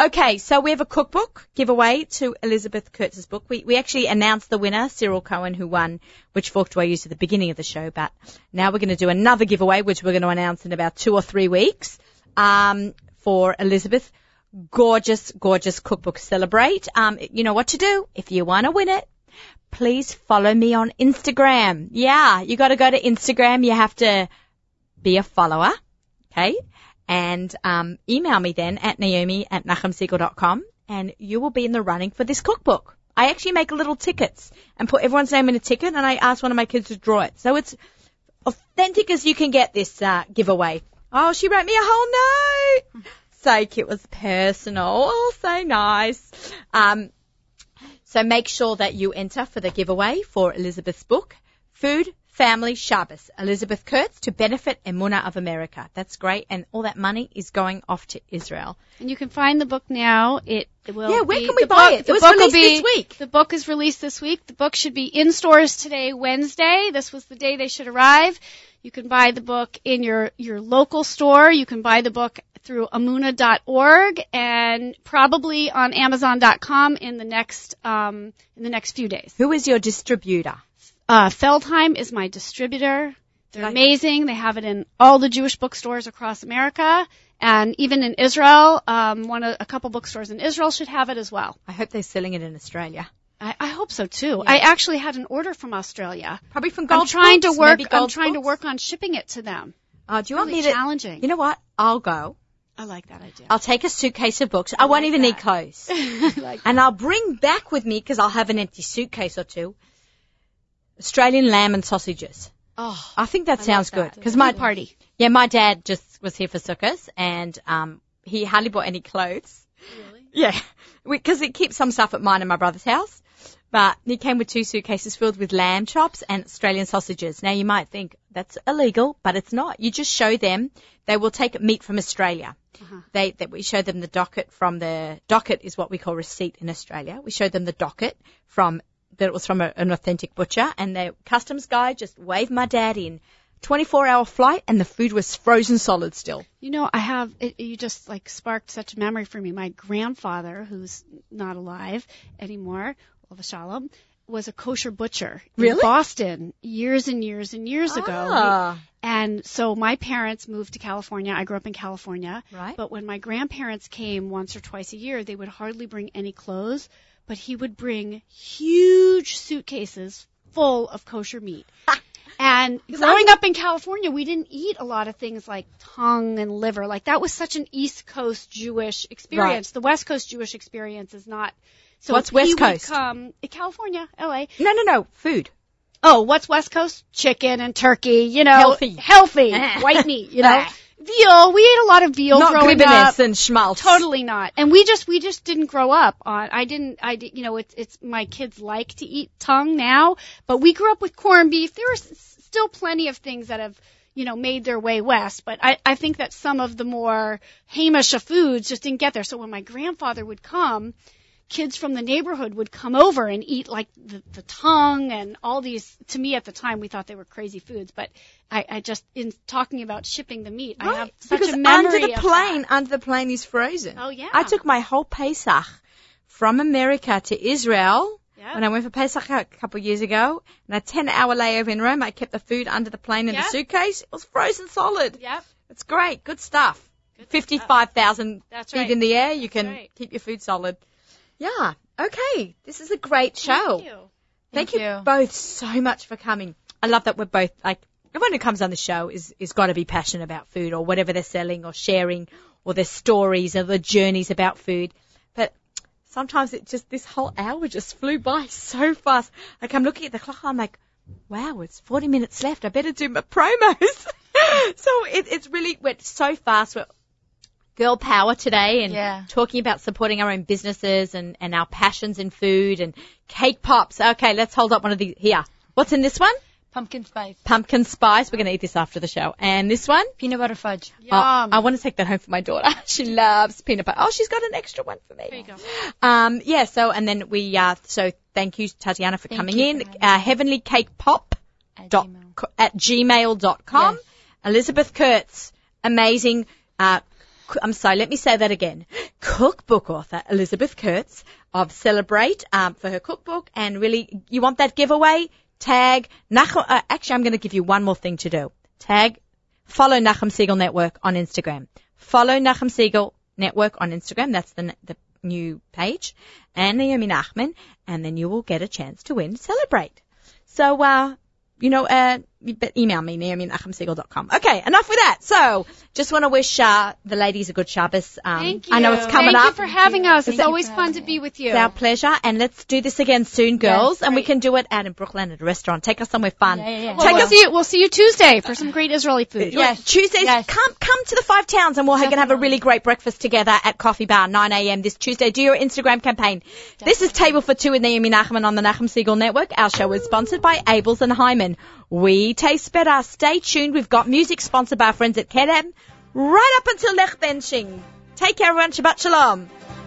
Okay, so we have a cookbook giveaway to Elizabeth Kurtz's book. We we actually announced the winner, Cyril Cohen, who won Which Fork Do I Use at the beginning of the show, but now we're going to do another giveaway, which we're going to announce in about two or three weeks um, for Elizabeth. Gorgeous, gorgeous cookbook. Celebrate. Um, you know what to do if you want to win it. Please follow me on Instagram. Yeah, you got to go to Instagram. You have to be a follower. Okay, and um, email me then at naomi at nachum segal dot com, and you will be in the running for this cookbook. I actually make little tickets and put everyone's name in a ticket, and I ask one of my kids to draw it. So it's authentic as you can get this uh, giveaway. Oh, she wrote me a whole note. So cute. It was personal. Oh, so nice. Um, so make sure that you enter for the giveaway for Elizabeth's book, Food, Family Shabbos, Elizabeth Kurtz, to benefit Emunah of America. That's great. And all that money is going off to Israel. And you can find the book now. It, it will Yeah, where be, can we buy book, it? The it was book released will be, this week. The book is released this week. The book should be in stores today, Wednesday. This was the day they should arrive. You can buy the book in your, your local store. You can buy the book through emunah dot org and probably on amazon dot com in the next um, in the next few days. Who is your distributor? Uh, Feldheim is my distributor. They're amazing. They have it in all the Jewish bookstores across America, and even in Israel. Um, one a couple bookstores in Israel should have it as well. I hope they're selling it in Australia. I, I hope so too. Yeah. I actually had an order from Australia. Probably from Gold I'm trying Books, to work. I'm trying Books. to work on shipping it to them. Uh, do you really want me challenging? To, you know what? I'll go. I like that idea. I'll take a suitcase of books. I, I won't like even that. need clothes. I like and that. I'll bring back with me, because I'll have an empty suitcase or two, Australian lamb and sausages. Oh, I think that I sounds like that. good. Cause my party. Yeah, my dad just was here for Sukkot, and um, he hardly bought any clothes. Really? Yeah, because he keeps some stuff at mine and my brother's house. But he came with two suitcases filled with lamb chops and Australian sausages. Now, you might think that's illegal, but it's not. You just show them. They will take meat from Australia. Uh-huh. They, they We show them the docket from the – docket is what we call receipt in Australia. We show them the docket from – that it was from a, an authentic butcher, and the customs guy just waved my dad in. twenty-four hour flight, and the food was frozen solid still. You know, I have, it, you just like sparked such a memory for me. My grandfather, who's not alive anymore, Olav Shalom, was a kosher butcher really? in Boston years and years and years ah. ago. And so my parents moved to California. I grew up in California. Right. But when my grandparents came once or twice a year, they would hardly bring any clothes, but he would bring huge suitcases full of kosher meat. And growing up in California, we didn't eat a lot of things like tongue and liver. Like, that was such an East Coast Jewish experience. Right. The West Coast Jewish experience is not. So what's West Coast? Come, California, L A. No, no, no. Food. Oh, what's West Coast? Chicken and turkey, you know. Healthy. Healthy. White meat, you know. Veal. We ate a lot of veal not growing up. And schmaltz. Totally not. And we just, we just didn't grow up on, I didn't, I did, you know, it's, it's, my kids like to eat tongue now, but we grew up with corned beef. There are s- still plenty of things that have, you know, made their way west, but I, I think that some of the more Hamish of foods just didn't get there. So when my grandfather would come, kids from the neighborhood would come over and eat like the, the tongue and all these. To me at the time, we thought they were crazy foods, but I, I just, in talking about shipping the meat, right. I have such because a memory under the plane, that. under the plane is frozen. Oh yeah. I took my whole Pesach from America to Israel yep. when I went for Pesach a couple of years ago, and a ten hour layover in Rome. I kept the food under the plane in yep. the suitcase. It was frozen solid. Yep. It's great. Good stuff. Good fifty-five thousand feet right. in the air. You can right. keep your food solid. Yeah. Okay. This is a great show. Thank you. Thank, Thank you, you both so much for coming. I love that we're both, like, everyone who comes on the show is, is got to be passionate about food or whatever they're selling or sharing or their stories or their journeys about food. But sometimes it just, this whole hour just flew by so fast. Like, I'm looking at the clock, I'm like, wow, it's forty minutes left. I better do my promos. So it, it's really went so fast. We're, Girl power today and yeah. talking about supporting our own businesses and, and our passions in food and cake pops. Okay, let's hold up one of these here. What's in this one? Pumpkin spice. Pumpkin spice. We're going to eat this after the show. And this one? Peanut butter fudge. Yum. Uh, I want to take that home for my daughter. She loves peanut butter. Oh, she's got an extra one for me. There you go. Um, yeah, so, and then we, uh, so thank you, Tatiana, for thank coming you, in. Uh, heavenly cake pop at gmail dot com. Yes. Elizabeth Kurtz, amazing. Uh, I'm sorry, let me say that again. Cookbook author Elizabeth Kurtz of Celebrate um, for her cookbook. And really, you want that giveaway? Tag Nachum. Uh, actually, I'm going to give you one more thing to do. Tag, follow Nachum Segal Network on Instagram. Follow Nachum Segal Network on Instagram. That's the the new page. And Naomi Nachman. And then you will get a chance to win Celebrate. So, uh, you know, uh, but email me, naomi at nachum segal dot com. Okay, enough with that. So, just want to wish uh, the ladies a good Shabbos. Um, Thank you. I know it's coming Thank up. Thank you for having us. It's always fun to be with you. It's our pleasure. And let's do this again soon, girls. Yes, and we can do it out in Brooklyn at a restaurant. Take us somewhere fun. Yeah, yeah, yeah. Well, Take we'll, us. See you, we'll see you Tuesday for some great Israeli food. Yeah, Tuesdays, yes. come come to the Five Towns, and we're going to have a really great breakfast together at Coffee Bar, nine a.m. this Tuesday. Do your Instagram campaign. Definitely. This is Table for Two with Naomi Nachman on the Nachum Segal Network. Our show is sponsored by Abels and Hyman. We taste better. Stay tuned. We've got music sponsored by our friends at Kedem right up until Lech Ben Shing. Take care, everyone. Shabbat Shalom.